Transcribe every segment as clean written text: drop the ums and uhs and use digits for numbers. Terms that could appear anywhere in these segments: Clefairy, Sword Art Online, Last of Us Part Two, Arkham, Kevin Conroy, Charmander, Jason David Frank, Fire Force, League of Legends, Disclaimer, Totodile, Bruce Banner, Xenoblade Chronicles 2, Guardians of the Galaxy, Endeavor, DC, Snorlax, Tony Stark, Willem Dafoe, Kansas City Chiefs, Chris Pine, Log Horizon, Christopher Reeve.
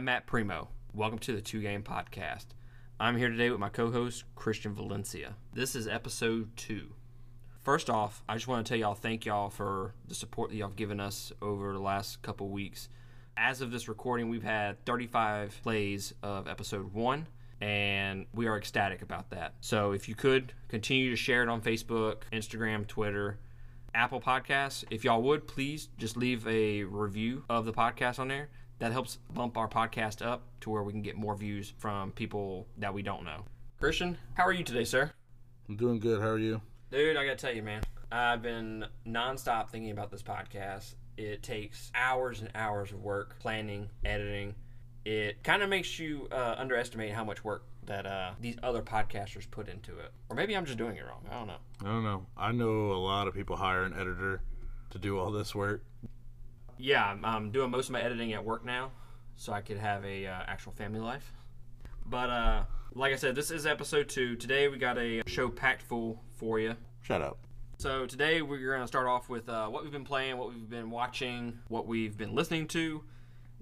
I'm Matt Primo. Welcome to the Two Game Podcast. I'm here today with my co-host, Christian Valencia. This is episode 2. First off, I just want to tell y'all thank y'all for the support that y'all have given us over the last couple weeks. As of this recording, we've had 35 plays of episode 1, and we are ecstatic about that. So if you could, continue to share it on Facebook, Instagram, Twitter, Apple Podcasts. If y'all would, please just leave a review of the podcast on there. That helps bump our podcast up to where we can get more views from people that we don't know. Christian, how are you today, sir? I'm doing good. How are you? Dude, I gotta tell you, man. I've been nonstop thinking about this podcast. It takes hours and hours of work, planning, editing. It kind of makes you underestimate how much work that these other podcasters put into it. Or maybe I'm just doing it wrong. I don't know. I know a lot of people hire an editor to do all this work. Yeah, I'm doing most of my editing at work now, so I could have a actual family life. But like I said, this is episode 2. Today we got a show packed full for you. Shut up. So today we're going to start off with what we've been playing, what we've been watching, what we've been listening to.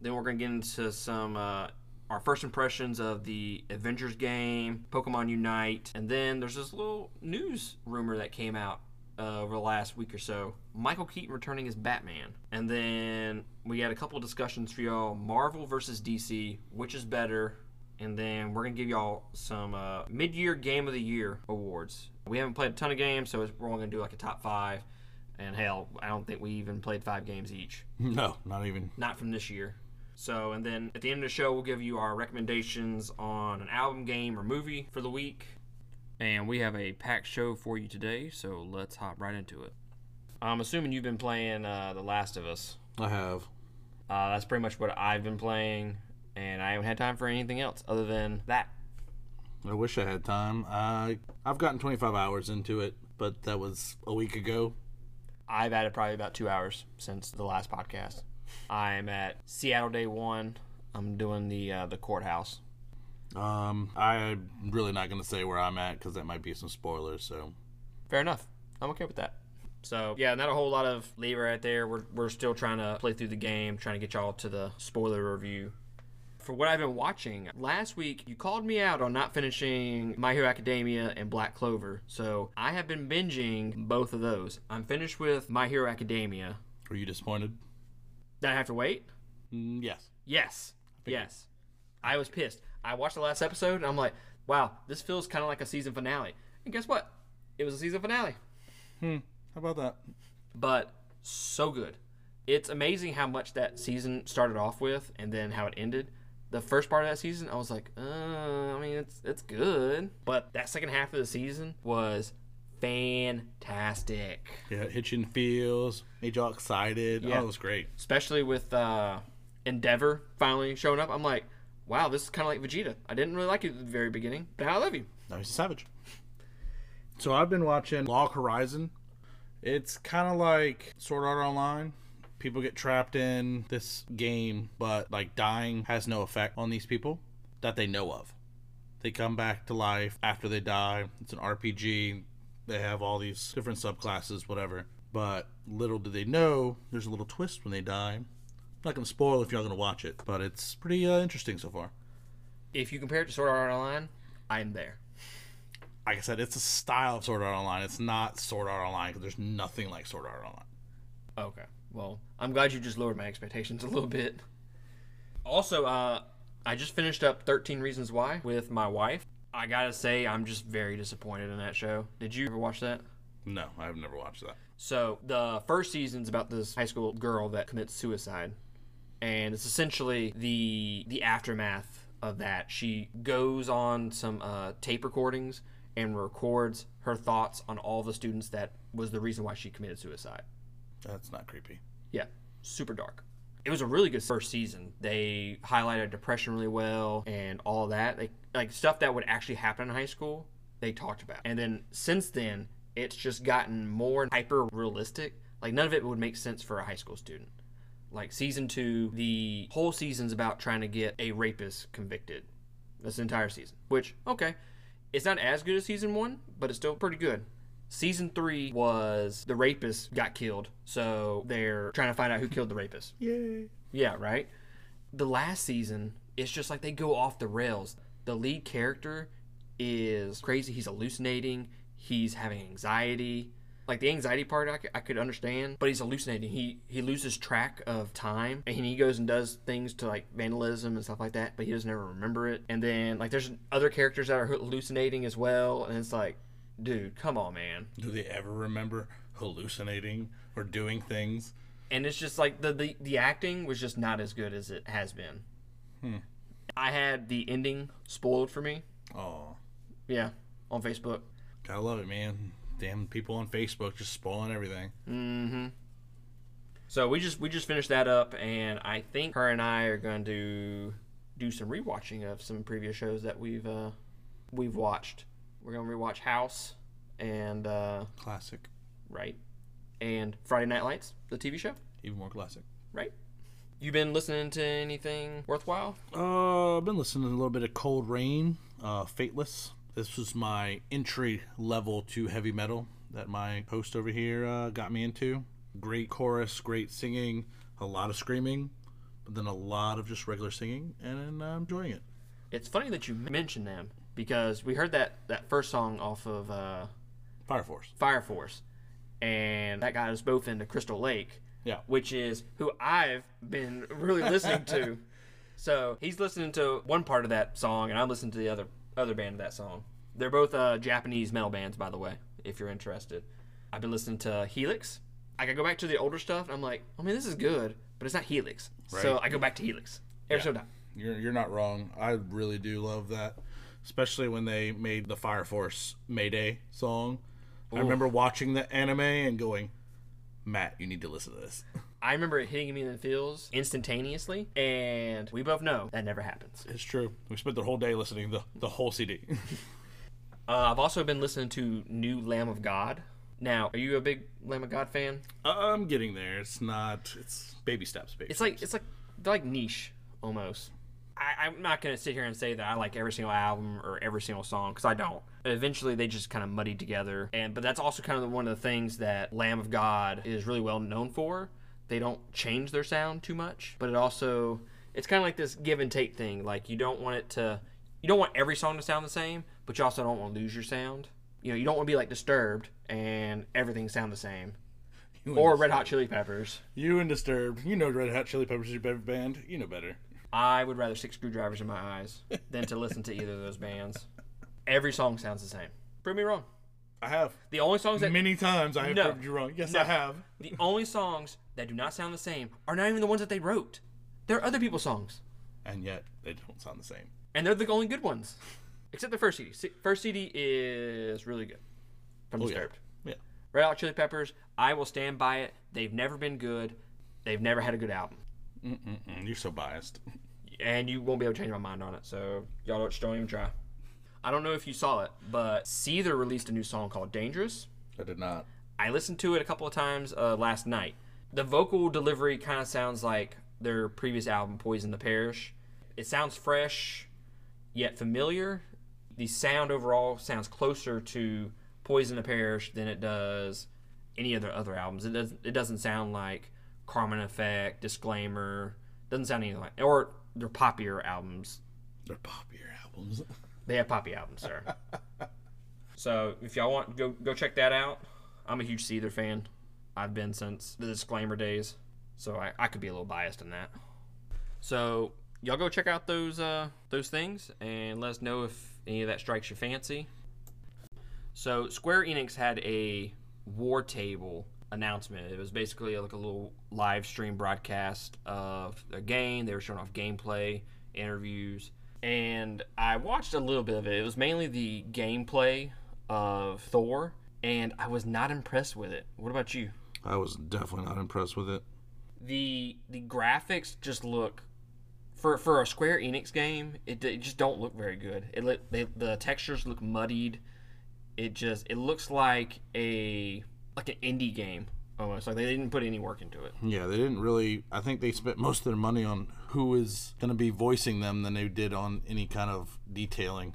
Then we're going to get into some our first impressions of the Avengers game, Pokemon Unite, and then there's this little news rumor that came out over the last week or so. Michael Keaton returning as Batman. And then we had a couple of discussions for y'all. Marvel versus DC, which is better? And then we're going to give y'all some mid-year Game of the Year awards. We haven't played a ton of games, so we're only going to do like a top 5. And hell, I don't think we even played 5 games each. No, not even. Not from this year. So, and then at the end of the show, we'll give you our recommendations on an album, game, or movie for the week. And we have a packed show for you today, so let's hop right into it. I'm assuming you've been playing The Last of Us. I have. That's pretty much what I've been playing, and I haven't had time for anything else other than that. I wish I had time. I've gotten 25 hours into it, but that was a week ago. I've added probably about 2 hours since the last podcast. I'm at Seattle Day 1. I'm doing the courthouse. I'm really not going to say where I'm at because that might be some spoilers, so. Fair enough. I'm okay with that. So, yeah, not a whole lot of leeway right there. We're still trying to play through the game, trying to get y'all to the spoiler review. For what I've been watching, last week you called me out on not finishing My Hero Academia and Black Clover, so I have been binging both of those. I'm finished with My Hero Academia. Were you disappointed? Did I have to wait? Yes. Yes. Yes. I was pissed. I watched the last episode, and I'm like, wow, this feels kind of like a season finale. And guess what? It was a season finale. How about that? But so good. It's amazing how much that season started off with and then how it ended. The first part of that season, I was like, I mean, it's good. But that second half of the season was fantastic. Yeah, it hit you in feels, made you all excited. Yeah. Oh, it was great. Especially with Endeavor finally showing up. I'm like, wow, this is kind of like Vegeta. I didn't really like you at the very beginning, but now I love you. Now he's a savage. So I've been watching Log Horizon. It's kind of like Sword Art Online. People get trapped in this game, but like dying has no effect on these people that they know of. They come back to life after they die. It's an RPG. They have all these different subclasses, whatever. But little do they know, there's a little twist when they die. I'm not going to spoil if you're not going to watch it, but it's pretty interesting so far. If you compare it to Sword Art Online, I'm there. Like I said, it's a style of Sword Art Online. It's not Sword Art Online because there's nothing like Sword Art Online. Okay. Well, I'm glad you just lowered my expectations a little bit. Also, I just finished up 13 Reasons Why with my wife. I got to say, I'm just very disappointed in that show. Did you ever watch that? No, I've never watched that. So the first season's about this high school girl that commits suicide. And it's essentially the aftermath of that. She goes on some tape recordings and records her thoughts on all the students that was the reason why she committed suicide. That's not creepy. Yeah, super dark. It was a really good first season. They highlighted depression really well and all that. They, like stuff that would actually happen in high school, they talked about. And then since then, it's just gotten more hyper-realistic. Like none of it would make sense for a high school student. Like, season 2, the whole season's about trying to get a rapist convicted. That's the entire season. Which, okay, it's not as good as season 1, but it's still pretty good. Season 3 was the rapist got killed, so they're trying to find out who killed the rapist. Yay. Yeah, right? The last season it's just like they go off the rails. The lead character is crazy. He's hallucinating. He's having anxiety. Like, the anxiety part I could understand, but he's hallucinating. He loses track of time, and he goes and does things to, like, vandalism and stuff like that, but he doesn't ever remember it. And then, like, there's other characters that are hallucinating as well, and it's like, dude, come on, man. Do they ever remember hallucinating or doing things? And it's just, like, the acting was just not as good as it has been. I had the ending spoiled for me. Oh. Yeah, on Facebook. Gotta love it, man. Damn people on Facebook just spoiling everything. Mm-hmm. So we just finished that up, and I think her and I are going to do some rewatching of some previous shows that we've watched. We're going to rewatch House and classic, right? And Friday Night Lights, the TV show, even more classic, right? You been listening to anything worthwhile? I've been listening to a little bit of Cold Rain, Fateless. This was my entry level to heavy metal that my host over here got me into. Great chorus, great singing, a lot of screaming, but then a lot of just regular singing, and I'm enjoying it. It's funny that you mentioned them, because we heard that first song off of Fire Force. Fire Force, and that got us both into Crystal Lake, yeah, which is who I've been really listening to. So he's listening to one part of that song, and I'm listening to the other band of that song. They're both Japanese metal bands, by the way, if you're interested. I've been listening to Helix. I can go back to the older stuff, and I'm like, I mean, this is good, but it's not Helix. Right. So I go back to Helix every so time. You're not wrong. I really do love that, especially when they made the Fire Force Mayday song. Ooh. I remember watching the anime and going, Matt, you need to listen to this. I remember it hitting me in the feels instantaneously, and we both know that never happens. It's true. We spent the whole day listening to the whole CD. I've also been listening to new Lamb of God. Now, are you a big Lamb of God fan? I'm getting there. It's baby steps, baby. They're like niche almost. I'm not going to sit here and say that I like every single album or every single song, because I don't. Eventually, they just kind of muddy together. But that's also kind of one of the things that Lamb of God is really well known for. They don't change their sound too much, but it's kind of like this give and take thing. Like, you don't want every song to sound the same, but you also don't want to lose your sound. You know, you don't want to be like Disturbed and everything sound the same. Or Red Hot Chili Peppers. You and Disturbed. You know Red Hot Chili Peppers is your favorite band. You know better. I would rather stick screwdrivers in my eyes than to listen to either of those bands. Every song sounds the same. Prove me wrong. I have. The only songs that... Many times I have proved you wrong. Yes, I have. The only songs that do not sound the same are not even the ones that they wrote. They're other people's songs. And yet, they don't sound the same. And they're the only good ones. Except the first CD. First CD is really good. From Disturbed. Yeah. Red Hot Chili Peppers, I will stand by it. They've never been good. They've never had a good album. You're so biased. And you won't be able to change my mind on it, so y'all don't even try. I don't know if you saw it, but Seether released a new song called Dangerous. I did not. I listened to it a couple of times last night. The vocal delivery kind of sounds like their previous album, Poison the Parish. It sounds fresh, yet familiar. The sound overall sounds closer to Poison the Parish than it does any of their other albums. It doesn't sound like Carmen Effect, Disclaimer. Doesn't sound anything like... Or their poppier albums. Their poppier albums? They have poppy albums, sir. So if y'all want, go check that out. I'm a huge Seether fan. I've been since the Disclaimer days. So I could be a little biased in that. So y'all go check out those things and let us know if any of that strikes your fancy. So Square Enix had a War Table announcement. It was basically like a little live stream broadcast of their game. They were showing off gameplay, interviews. And I watched a little bit of it. It was mainly the gameplay of Thor, and I was not impressed with it. What about you? I was definitely not impressed with it. The graphics just look, for a Square Enix game, it just don't look very good. The textures look muddied. It looks like an indie game almost. Like, they didn't put any work into it. Yeah, they didn't really. I think they spent most of their money on who is going to be voicing them than they did on any kind of detailing.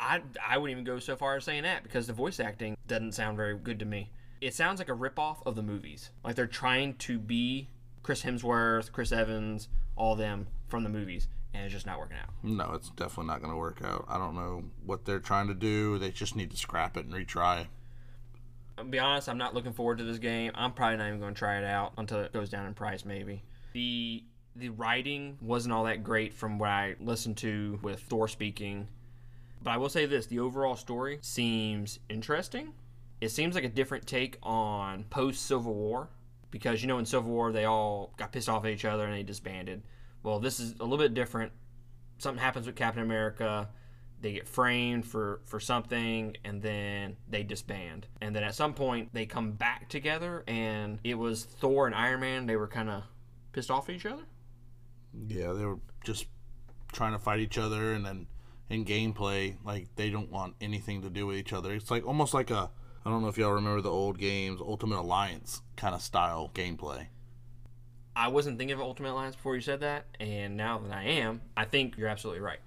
I wouldn't even go so far as saying that, because the voice acting doesn't sound very good to me. It sounds like a ripoff of the movies. Like, they're trying to be Chris Hemsworth, Chris Evans, all them from the movies. and it's just not working out. No, it's definitely not going to work out. I don't know what they're trying to do. They just need to scrap it and retry. I'll be honest, I'm not looking forward to this game. I'm probably not even going to try it out until it goes down in price, maybe. The writing wasn't all that great from what I listened to with Thor speaking. But I will say this, the overall story seems interesting. It seems like a different take on post-Civil War. Because, you know, in Civil War, they all got pissed off at each other and they disbanded. Well, this is a little bit different. Something happens with Captain America. They get framed for something, and then they disband. And then at some point, they come back together, and it was Thor and Iron Man. They were kind of pissed off at each other. Yeah, they were just trying to fight each other, and then in gameplay, like, they don't want anything to do with each other. It's like almost like a, I don't know if y'all remember the old games, Ultimate Alliance kind of style gameplay. I wasn't thinking of Ultimate Alliance before you said that, and now that I am, I think you're absolutely right.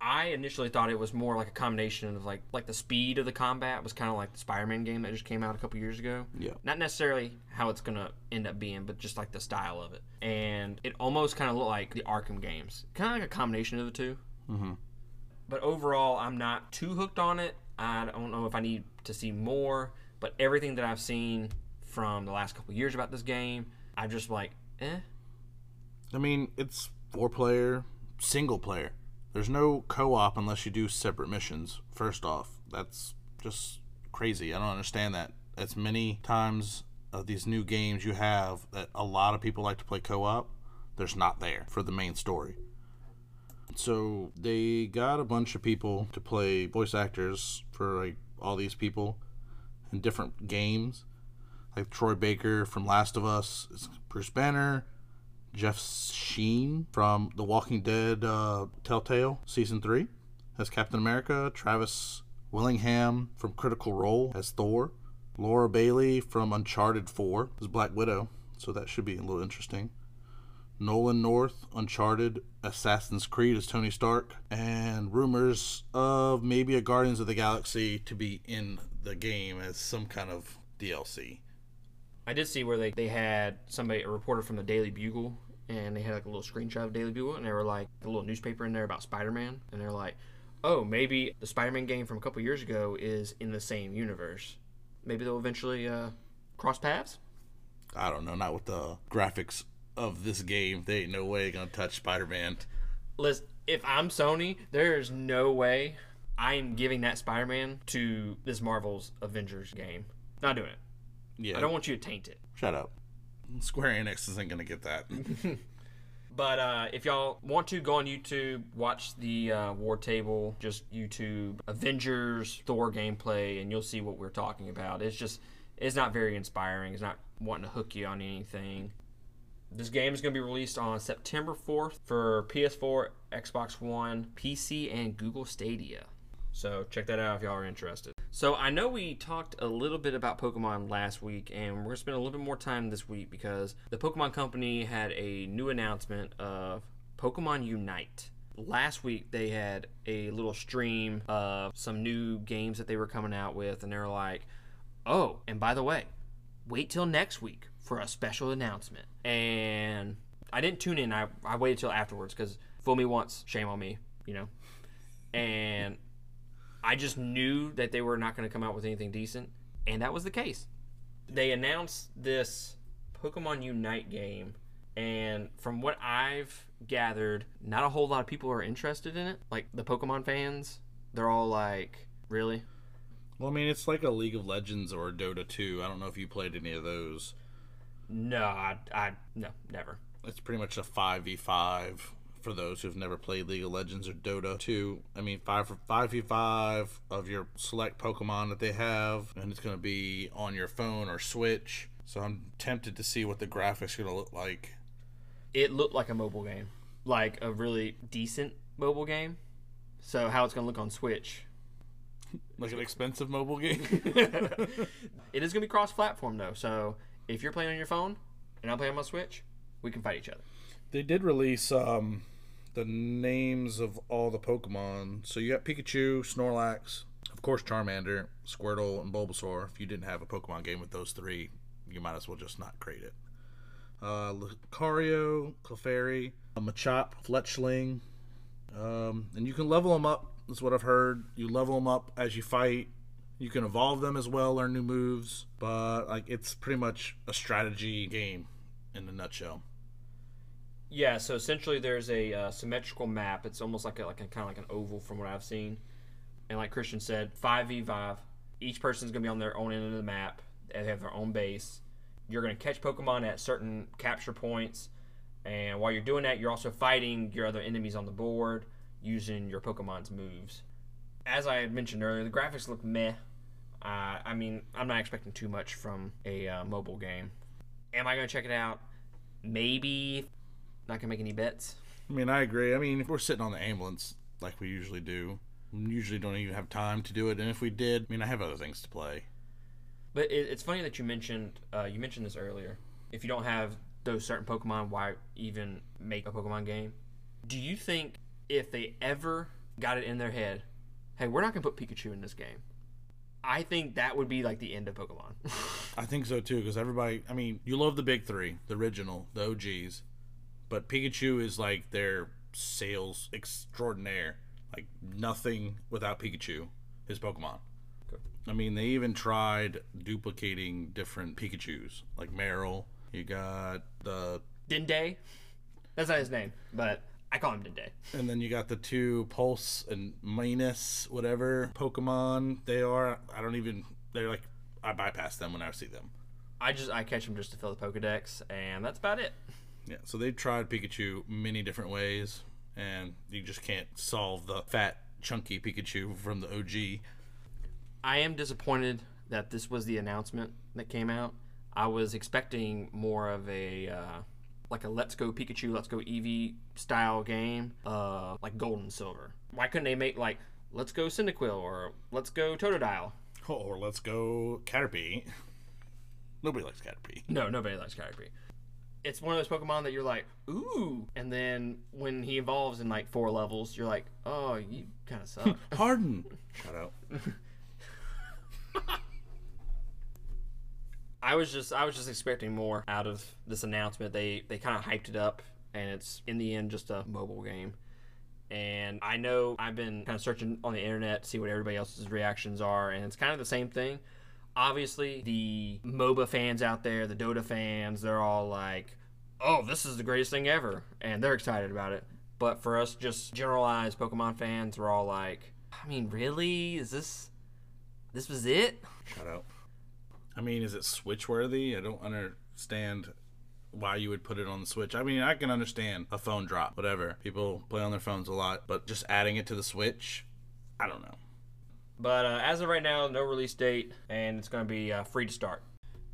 I initially thought it was more like a combination of like the speed of the combat was kind of like the Spider-Man game that just came out a couple years ago. Yeah. Not necessarily how it's going to end up being, but just like the style of it. And it almost kind of looked like the Arkham games. Kind of like a combination of the two. Mm-hmm. But overall, I'm not too hooked on it. I don't know if I need to see more, but everything that I've seen from the last couple of years about this game, I'm just like, eh. I mean, it's 4-player, single player. There's no co-op unless you do separate missions, first off. That's just crazy. I don't understand that. As many times of these new games you have that a lot of people like to play co-op, there's not there for the main story. So they got a bunch of people to play voice actors for like all these people in different games. Like Troy Baker from Last of Us, Bruce Banner, Jeff Sheen from The Walking Dead Telltale Season 3 as Captain America, Travis Willingham from Critical Role as Thor, Laura Bailey from Uncharted 4 as Black Widow, so that should be a little interesting. Nolan North, Uncharted, Assassin's Creed as Tony Stark, and rumors of maybe a Guardians of the Galaxy to be in the game as some kind of DLC. I did see where they had somebody, a reporter from the Daily Bugle, and they had like a little screenshot of Daily Bugle, and they were like a little newspaper in there about Spider-Man, and they're like, oh, maybe the Spider-Man game from a couple years ago is in the same universe. Maybe they'll eventually cross paths? I don't know, not with the graphics of this game. They ain't no way gonna touch Spider-Man. Listen, if I'm Sony, there is no way I am giving that Spider-Man to this Marvel's Avengers game. Not doing it. Yeah. I don't want you to taint it. Shut up. Square Enix isn't going to get that. But if y'all want to, go on YouTube, watch the War Table, just YouTube, Avengers, Thor gameplay, and you'll see what we're talking about. It's just, it's not very inspiring. It's not wanting to hook you on anything. This game is going to be released on September 4th for PS4, Xbox One, PC, and Google Stadia. So check that out if y'all are interested. So I know we talked a little bit about Pokemon last week, and we're going to spend a little bit more time this week because the Pokemon Company had a new announcement of Pokemon Unite. Last week, they had a little stream of some new games that they were coming out with, and they were like, oh, and by the way, wait till next week for a special announcement. And I didn't tune in. I waited till afterwards because fool me once, shame on me, you know. And I just knew that they were not going to come out with anything decent, and that was the case. They announced this Pokemon Unite game, and from what I've gathered, not a whole lot of people are interested in it. Like, the Pokemon fans, they're all like, really? Well, I mean, it's like a League of Legends or a Dota 2. I don't know if you played any of those. No, no, never. It's pretty much a 5v5. For those who've never played League of Legends or Dota 2, I mean, 5v5 of your select Pokemon that they have, and it's going to be on your phone or Switch. So I'm tempted to see what the graphics are going to look like. It looked like a mobile game, like a really decent mobile game. So how it's going to look on Switch? Like an expensive mobile game? It is going to be cross-platform, though. So if you're playing on your phone and I'm playing on my Switch, we can fight each other. They did release the names of all the Pokemon. So you got Pikachu, Snorlax, of course Charmander, Squirtle, and Bulbasaur. If you didn't have a Pokemon game with those three, you might as well just not create it. Lucario, Clefairy, Machop, Fletchling, and you can level them up. That's what I've heard. You level them up as you fight. You can evolve them as well, learn new moves, but like it's pretty much a strategy game in a nutshell. Yeah, so essentially there's a symmetrical map. It's almost like a kind of like an oval from what I've seen. And like Christian said, 5v5. Each person's going to be on their own end of the map. They have their own base. You're going to catch Pokemon at certain capture points. And while you're doing that, you're also fighting your other enemies on the board using your Pokemon's moves. As I had mentioned earlier, the graphics look meh. I mean, I'm not expecting too much from a mobile game. Am I going to check it out? Maybe. Not going to make any bets. I mean, I agree. I mean, if we're sitting on the ambulance like we usually do, we usually don't even have time to do it. And if we did, I mean, I have other things to play. But it's funny that you mentioned this earlier. If you don't have those certain Pokemon, why even make a Pokemon game? Do you think if they ever got it in their head, hey, we're not going to put Pikachu in this game, I think that would be like the end of Pokemon. I think so too, because everybody, I mean, you love the big three, the original, the OGs, but Pikachu is like their sales extraordinaire. Like nothing without Pikachu is Pokemon. Okay. I mean, they even tried duplicating different Pikachus, like Meryl. You got the Dende. That's not his name, but I call him Dende. And then you got the two Pulse and Minus, whatever Pokemon they are. I don't even. They're like, I bypass them when I see them. I catch them just to fill the Pokedex, and that's about it. Yeah. So they've tried Pikachu many different ways, and you just can't solve the fat, chunky Pikachu from the OG. I am disappointed that this was the announcement that came out. I was expecting more of a like a Let's Go Pikachu, Let's Go Eevee style game, like Gold and Silver. Why couldn't they make like Let's Go Cyndaquil or Let's Go Totodile? Or Let's Go Caterpie. Nobody likes Caterpie. No, nobody likes Caterpie. It's one of those Pokemon that you're like, ooh, and then when he evolves in like 4 levels, you're like, oh, you kind of suck. Harden. Shout out. I was just expecting more out of this announcement. They kind of hyped it up, and it's in the end just a mobile game. And I know I've been kind of searching on the internet to see what everybody else's reactions are, and it's kind of the same thing. Obviously, the MOBA fans out there, the Dota fans, they're all like, oh, this is the greatest thing ever, and they're excited about it. But for us, just generalized Pokemon fans, we're all like, I mean, really? Is this was it? Shut up. I mean, is it Switch-worthy? I don't understand why you would put it on the Switch. I mean, I can understand a phone drop, whatever. People play on their phones a lot, but just adding it to the Switch, I don't know. But as of right now, no release date, and it's going to be free to start.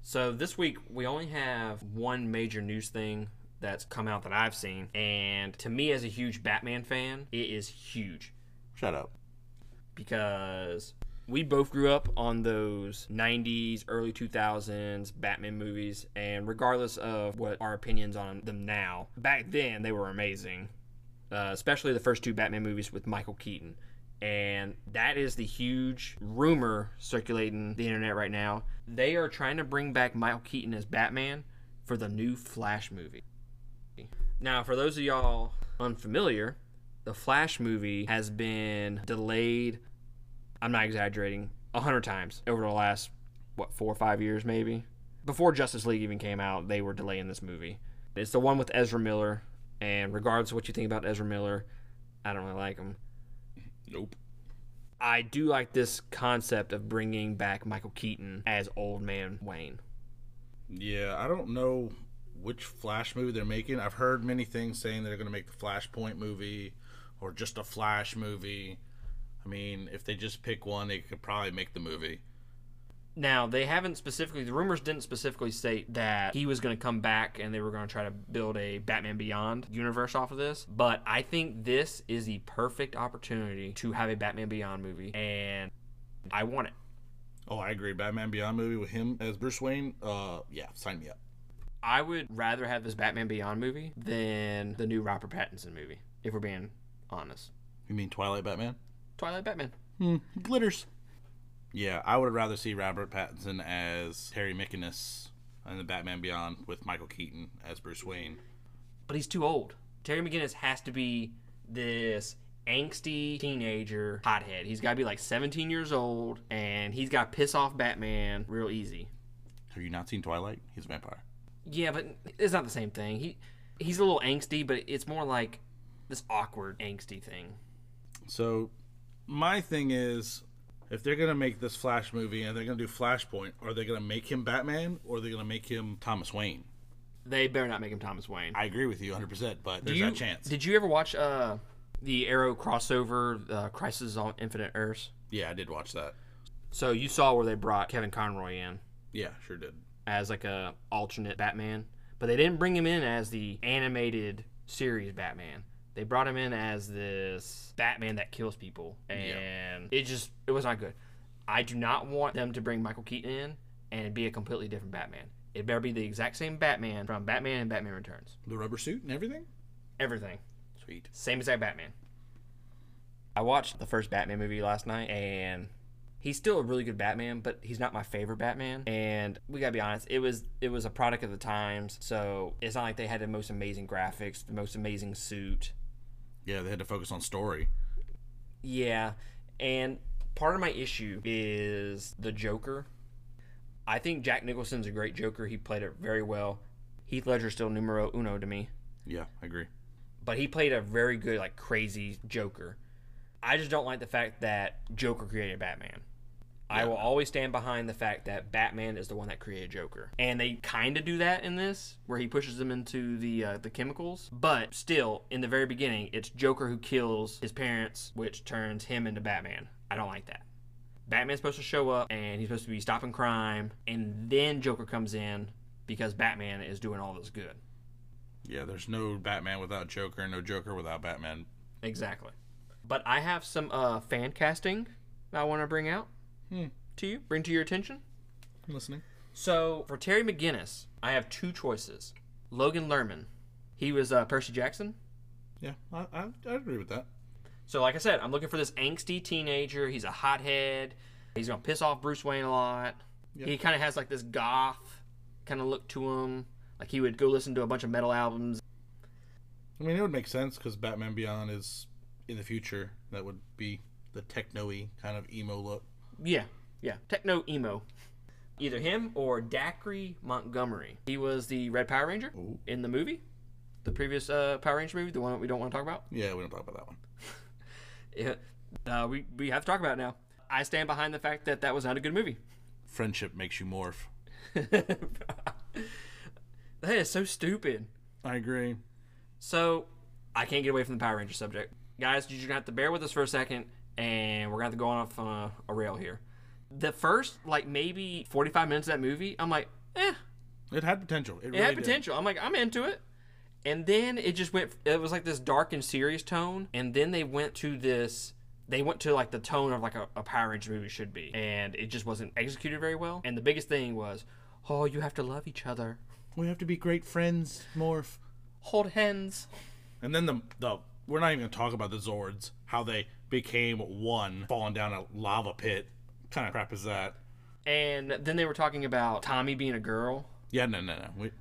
So this week, we only have one major news thing that's come out that I've seen. And to me, as a huge Batman fan, it is huge. Shut up. Because we both grew up on those 90s, early 2000s Batman movies. And regardless of what our opinions on them now, back then, they were amazing. Especially the first 2 Batman movies with Michael Keaton. And that is the huge rumor circulating the internet right now. They are trying to bring back Michael Keaton as Batman for the new Flash movie. Now, for those of y'all unfamiliar, the Flash movie has been delayed, I'm not exaggerating, 100 times over the last, 4 or 5 years maybe? Before Justice League even came out, they were delaying this movie. It's the one with Ezra Miller, and regardless of what you think about Ezra Miller, I don't really like him. Nope. I do like this concept of bringing back Michael Keaton as Old Man Wayne. Yeah, I don't know which Flash movie they're making. I've heard many things saying they're going to make the Flashpoint movie or just a Flash movie. I mean, if they just pick one, they could probably make the movie. Now, they haven't specifically, the rumors didn't specifically state that he was going to come back and they were going to try to build a Batman Beyond universe off of this, but I think this is the perfect opportunity to have a Batman Beyond movie, and I want it. Oh, I agree. Batman Beyond movie with him as Bruce Wayne? Yeah, sign me up. I would rather have this Batman Beyond movie than the new Robert Pattinson movie, if we're being honest. You mean Twilight Batman? Twilight Batman. Glitters. Yeah, I would rather see Robert Pattinson as Terry McInnes in the Batman Beyond with Michael Keaton as Bruce Wayne. But he's too old. Terry McGinnis has to be this angsty teenager hothead. He's got to be like 17 years old, and he's got to piss off Batman real easy. Have you not seen Twilight? He's a vampire. Yeah, but it's not the same thing. He's a little angsty, but it's more like this awkward angsty thing. So my thing is, if they're going to make this Flash movie and they're going to do Flashpoint, are they going to make him Batman or are they going to make him Thomas Wayne? They better not make him Thomas Wayne. I agree with you 100%, but there's that chance. Did you ever watch the Arrow crossover, Crisis on Infinite Earths? Yeah, I did watch that. So you saw where they brought Kevin Conroy in. Yeah, sure did. As like a alternate Batman. But they didn't bring him in as the animated series Batman. They brought him in as this Batman that kills people. And it was not good. I do not want them to bring Michael Keaton in and be a completely different Batman. It better be the exact same Batman from Batman and Batman Returns. The rubber suit and everything? Everything. Sweet. Same exact Batman. I watched the first Batman movie last night, and he's still a really good Batman, but he's not my favorite Batman. And we gotta be honest, it was a product of the times, so it's not like they had the most amazing graphics, the most amazing suit. Yeah, they had to focus on story. Yeah, and part of my issue is the Joker. I think Jack Nicholson's a great Joker. He played it very well. Heath Ledger's still numero uno to me. Yeah, I agree. But he played a very good, like, crazy Joker. I just don't like the fact that Joker created Batman. Yeah. I will always stand behind the fact that Batman is the one that created Joker. And they kind of do that in this, where he pushes them into the chemicals. But still, in the very beginning, it's Joker who kills his parents, which turns him into Batman. I don't like that. Batman's supposed to show up, and he's supposed to be stopping crime, and then Joker comes in because Batman is doing all this good. Yeah, there's no Batman without Joker, no Joker without Batman. Exactly. But I have some fan casting that I want to bring out to you, bring to your attention. I'm listening. So, for Terry McGinnis, I have two choices. Logan Lerman. He was Percy Jackson. Yeah, I agree with that. So, like I said, I'm looking for this angsty teenager. He's a hothead. He's going to piss off Bruce Wayne a lot. Yep. He kind of has like this goth kind of look to him. Like he would go listen to a bunch of metal albums. I mean, it would make sense because Batman Beyond is in the future. That would be the techno-y kind of emo look. Yeah, yeah. Techno-emo. Either him or Dacre Montgomery. He was the Red Power Ranger in the movie. The previous Power Ranger movie, the one that we don't want to talk about. Yeah, we don't talk about that one. Yeah, we have to talk about it now. I stand behind the fact that that was not a good movie. Friendship makes you morph. That is so stupid. I agree. So, I can't get away from the Power Ranger subject. Guys, you're going to have to bear with us for a second, and we're going to have to go off on a rail here. The first, like, maybe 45 minutes of that movie, I'm like, eh. It had potential. It really did. I'm like, I'm into it. And then it just went, it was like this dark and serious tone. And then they went to like the tone of like a Power Ranger movie should be. And it just wasn't executed very well. And the biggest thing was, oh, you have to love each other. We have to be great friends, Morph. Hold hands. And then we're not even going to talk about the Zords, how they became one, falling down a lava pit. What kind of crap is that? And then they were talking about Tommy being a girl. Yeah, no.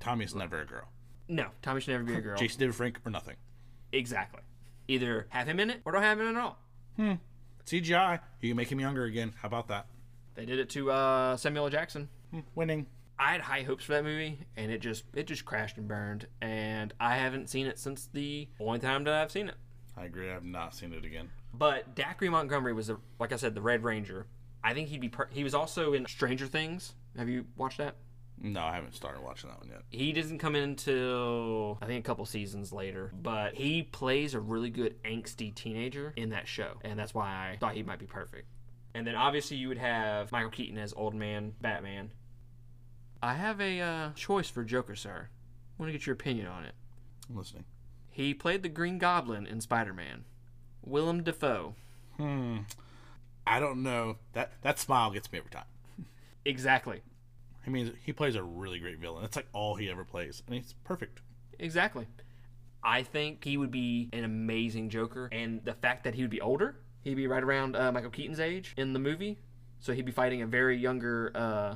Tommy's never a girl. No, Tommy should never be a girl. Jason David Frank or nothing. Exactly. Either have him in it or don't have him in it at all. CGI. You can make him younger again. How about that? They did it to Samuel L. Jackson. Winning. I had high hopes for that movie, and it just crashed and burned, and I haven't seen it since the only time that I've seen it. I agree. I've not seen it again. But Dacre Montgomery was, like I said, the Red Ranger. I think he was also in Stranger Things. Have you watched that? No, I haven't started watching that one yet. He doesn't come in until, I think, a couple seasons later. But he plays a really good angsty teenager in that show. And that's why I thought he might be perfect. And then, obviously, you would have Michael Keaton as old man Batman. I have a choice for Joker, sir. I want to get your opinion on it. I'm listening. He played the Green Goblin in Spider-Man. Willem Dafoe. I don't know. That smile gets me every time. Exactly. I mean, he plays a really great villain. That's like all he ever plays. I mean, it's perfect. Exactly. I think he would be an amazing Joker. And the fact that he would be older, he'd be right around Michael Keaton's age in the movie. So he'd be fighting a very younger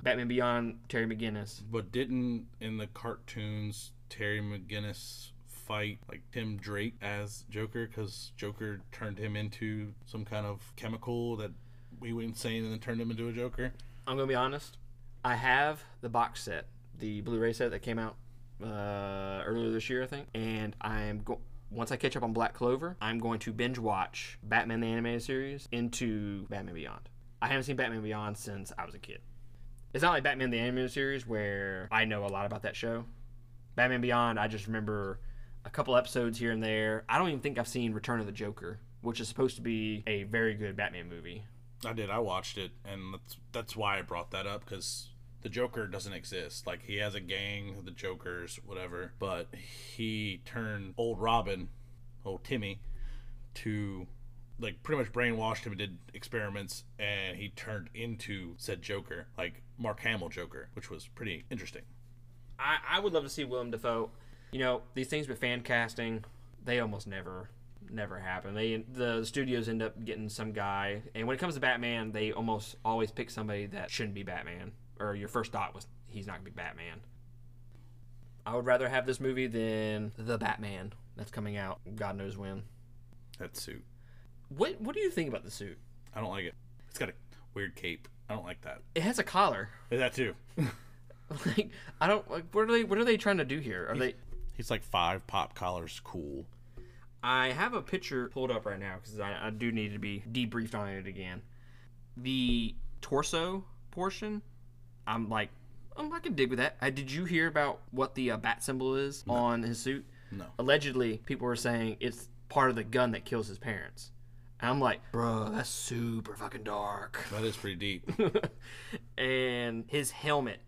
Batman Beyond Terry McGinnis. But didn't in the cartoons Terry McGinnis fight like Tim Drake as Joker, because Joker turned him into some kind of chemical that we went insane and then turned him into a Joker. I'm going to be honest. I have the box set, the Blu-ray set that came out earlier this year, I think. And I'm going... Once I catch up on Black Clover, I'm going to binge watch Batman the Animated Series into Batman Beyond. I haven't seen Batman Beyond since I was a kid. It's not like Batman the Animated Series where I know a lot about that show. Batman Beyond, I just remember a couple episodes here and there. I don't even think I've seen Return of the Joker, which is supposed to be a very good Batman movie. I did. I watched it, and that's why I brought that up, because the Joker doesn't exist. Like, he has a gang, the Jokers, whatever, but he turned old Robin, old Timmy, to, like, pretty much brainwashed him and did experiments, and he turned into said Joker, like Mark Hamill Joker, which was pretty interesting. I would love to see Willem Dafoe. You know, these things with fan casting, they almost never happen. The studios end up getting some guy, and when it comes to Batman, they almost always pick somebody that shouldn't be Batman. Or your first thought was, he's not going to be Batman. I would rather have this movie than The Batman that's coming out God knows when. That suit. What do you think about the suit? I don't like it. It's got a weird cape. I don't like that. It has a collar. Yeah, that too. Like, I don't like. What are they trying to do here? He's like five pop collars cool. I have a picture pulled up right now because I do need to be debriefed on it again. The torso portion. I'm like, oh, I can dig with that. Did you hear about what the bat symbol is on his suit? No. Allegedly, people were saying it's part of the gun that kills his parents. And I'm like, bro, that's super fucking dark. That is pretty deep. And his helmet.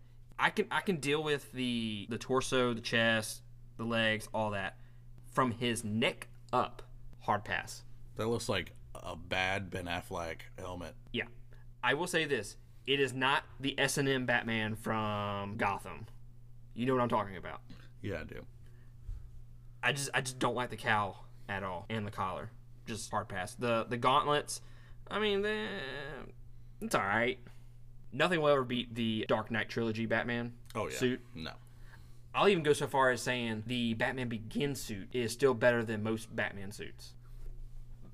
I can deal with the torso, the chest, the legs, all that. From his neck up, hard pass. That looks like a bad Ben Affleck helmet. Yeah. I will say this. It is not the S&M Batman from Gotham. You know what I'm talking about. Yeah, I do. I just don't like the cowl at all, and the collar. Just hard pass. The gauntlets, I mean, it's all right. Nothing will ever beat the Dark Knight trilogy Batman suit. No. I'll even go so far as saying the Batman Begins suit is still better than most Batman suits.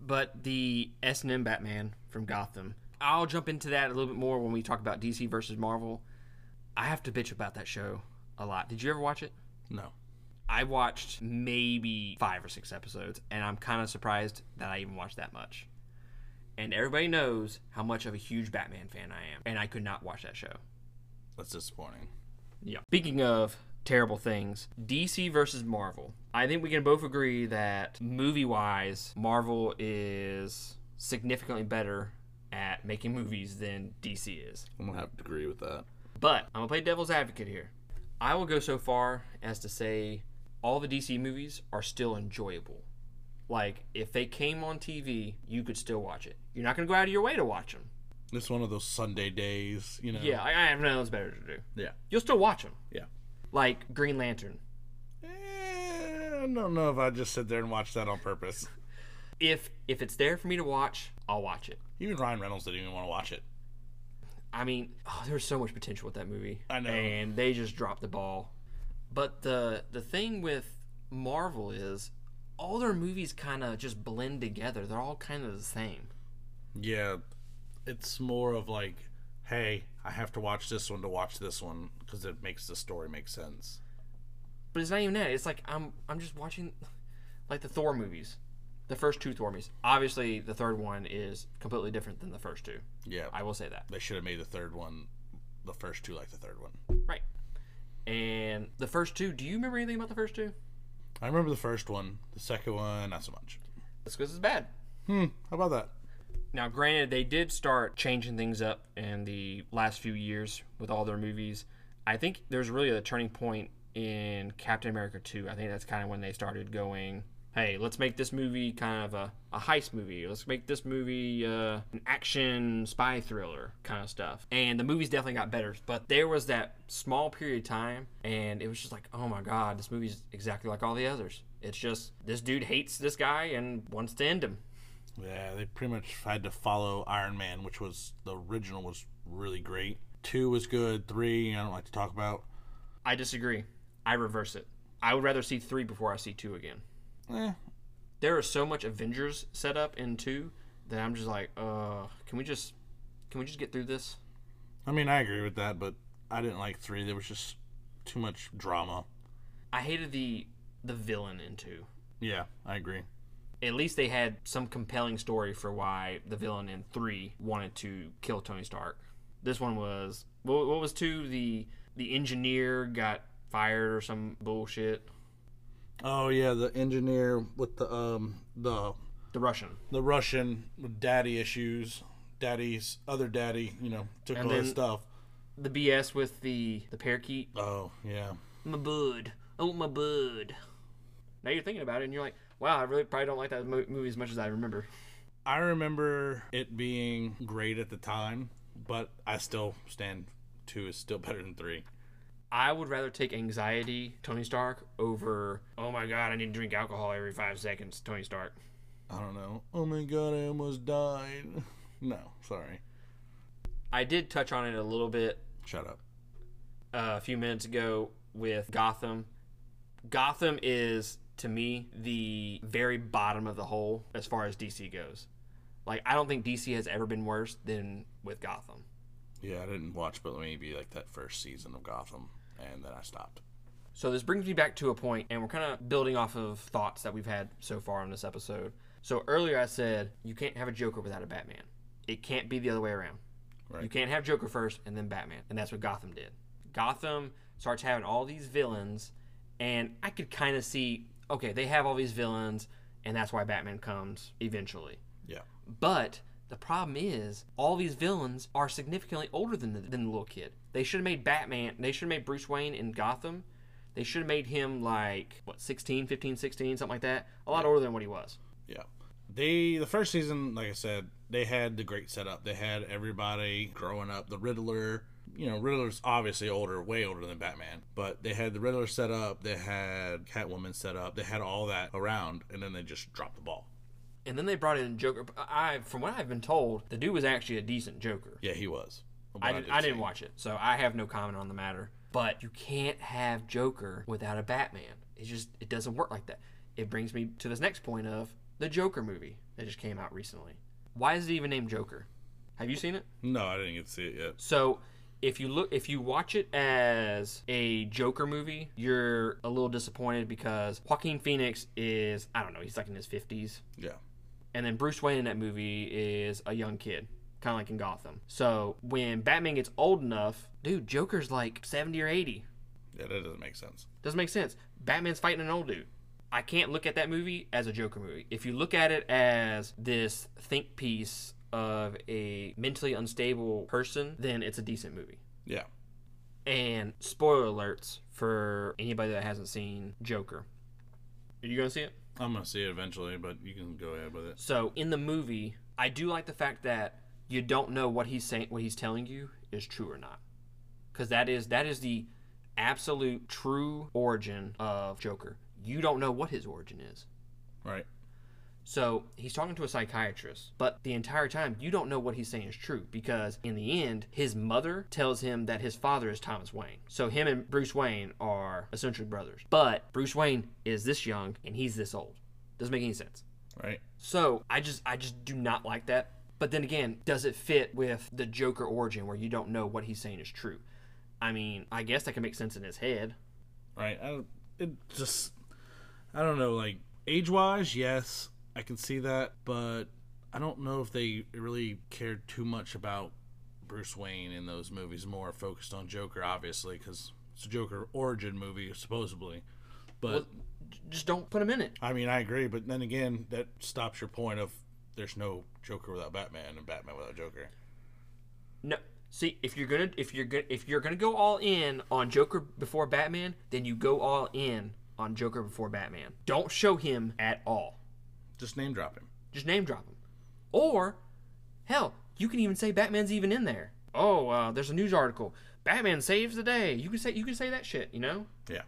But the S&M Batman from Gotham, I'll jump into that a little bit more when we talk about DC versus Marvel. I have to bitch about that show a lot. Did you ever watch it? No. I watched maybe 5 or 6 episodes, and I'm kind of surprised that I even watched that much. And everybody knows how much of a huge Batman fan I am, and I could not watch that show. That's disappointing. Yeah. Speaking of terrible things, DC versus Marvel. I think we can both agree that movie-wise, Marvel is significantly better at making movies than DC is. I'm gonna have to agree with that. But I'm gonna play devil's advocate here. I will go so far as to say all the DC movies are still enjoyable. Like, if they came on TV, you could still watch it. You're not gonna go out of your way to watch them. It's one of those Sunday days, you know. Yeah, I have nothing else better to do. Yeah. You'll still watch them. Yeah. Like Green Lantern. I don't know if I just sit there and watch that on purpose. If it's there for me to watch, I'll watch it. Even Ryan Reynolds didn't even want to watch it. I mean, there's so much potential with that movie. I know. And they just dropped the ball. But the thing with Marvel is all their movies kind of just blend together. They're all kind of the same. Yeah. It's more of like, hey, I have to watch this one because it makes the story make sense. But it's not even that. It's like I'm just watching like the Thor movies. The first 2 Thor movies. Obviously, the third one is completely different than the first 2. Yeah. I will say that. They should have made the third one, the first 2 like the third one. Right. And the first 2, do you remember anything about the first 2? I remember the first one. The second one, not so much. That's because it's bad. How about that? Now, granted, they did start changing things up in the last few years with all their movies. I think there's really a turning point in Captain America 2. I think that's kind of when they started going, hey, let's make this movie kind of a heist movie. Let's make this movie an action spy thriller kind of stuff. And the movies definitely got better. But there was that small period of time, and it was just like, oh my God, this movie's exactly like all the others. It's just this dude hates this guy and wants to end him. Yeah, they pretty much had to follow Iron Man, which was the original was really great. 2 was good. 3, I don't like to talk about. I disagree. I reverse it. I would rather see 3 before I see 2 again. Eh. There is so much Avengers set up in 2 that I'm just like, can we just get through this? I mean, I agree with that, but I didn't like 3. There was just too much drama. I hated the villain in 2. Yeah, I agree. At least they had some compelling story for why the villain in 3 wanted to kill Tony Stark. This one was... What was 2? The engineer got fired or some bullshit. Oh, yeah. The engineer with the Russian. The Russian with daddy issues. Daddy's other daddy, you know, took all his stuff. The BS with the parakeet. Oh, yeah. My bud. Oh, my bud. Now you're thinking about it and you're like, wow, I really probably don't like that movie as much as I remember. I remember it being great at the time, but I still stand 2 is still better than 3. I would rather take anxiety Tony Stark over, oh my god, I need to drink alcohol every 5 seconds Tony Stark. I don't know. Oh my god, I almost died. No, sorry. I did touch on it a little bit. Shut up. A few minutes ago with Gotham. Gotham is, to me, the very bottom of the hole as far as DC goes. Like, I don't think DC has ever been worse than with Gotham. Yeah, I didn't watch, but maybe like that first season of Gotham, and then I stopped. So this brings me back to a point, and we're kind of building off of thoughts that we've had so far on this episode. So earlier I said, you can't have a Joker without a Batman. It can't be the other way around. Right. You can't have Joker first and then Batman, and that's what Gotham did. Gotham starts having all these villains, and I could kind of see, okay, they have all these villains, and that's why Batman comes eventually. Yeah. But... the problem is, all these villains are significantly older than the little kid. They should have made Batman, they should have made Bruce Wayne in Gotham. They should have made him like, what, 16, 15, 16, something like that. A lot older than what he was. Yeah. The first season, like I said, they had the great setup. They had everybody growing up. The Riddler, you know, Riddler's obviously older, way older than Batman. But they had the Riddler set up. They had Catwoman set up. They had all that around, and then they just dropped the ball. And then they brought in Joker. From what I've been told, the dude was actually a decent Joker. Yeah, he was. I didn't watch it, so I have no comment on the matter. But you can't have Joker without a Batman. It doesn't work like that. It brings me to this next point of the Joker movie that just came out recently. Why is it even named Joker? Have you seen it? No, I didn't get to see it yet. So if you watch it as a Joker movie, you're a little disappointed because Joaquin Phoenix is, I don't know, he's like in his 50s. Yeah. And then Bruce Wayne in that movie is a young kid, kind of like in Gotham. So when Batman gets old enough, dude, Joker's like 70 or 80. Yeah, that doesn't make sense. Doesn't make sense. Batman's fighting an old dude. I can't look at that movie as a Joker movie. If you look at it as this think piece of a mentally unstable person, then it's a decent movie. Yeah. And spoiler alerts for anybody that hasn't seen Joker. Are you going to see it? I'm going to see it eventually, but you can go ahead with it. So, in the movie, I do like the fact that you don't know what he's saying, what he's telling you is true or not. Because that is the absolute true origin of Joker. You don't know what his origin is. Right. So, he's talking to a psychiatrist, but the entire time, you don't know what he's saying is true. Because, in the end, his mother tells him that his father is Thomas Wayne. So, him and Bruce Wayne are essentially brothers. But, Bruce Wayne is this young, and he's this old. Doesn't make any sense. Right. So, I just do not like that. But then again, does it fit with the Joker origin, where you don't know what he's saying is true? I mean, I guess that can make sense in his head. Right. I don't know, like, age-wise, yes, I can see that, but I don't know if they really cared too much about Bruce Wayne in those movies. More focused on Joker, obviously, because it's a Joker origin movie, supposedly. But well, just don't put him in it. I mean, I agree, but then again, that stops your point of there's no Joker without Batman and Batman without Joker. No, see, if you're gonna go all in on Joker before Batman, then you go all in on Joker before Batman. Don't show him at all. Just name drop him. Or, hell, you can even say Batman's even in there. Oh, there's a news article. Batman saves the day. You can say that shit, you know? Yeah.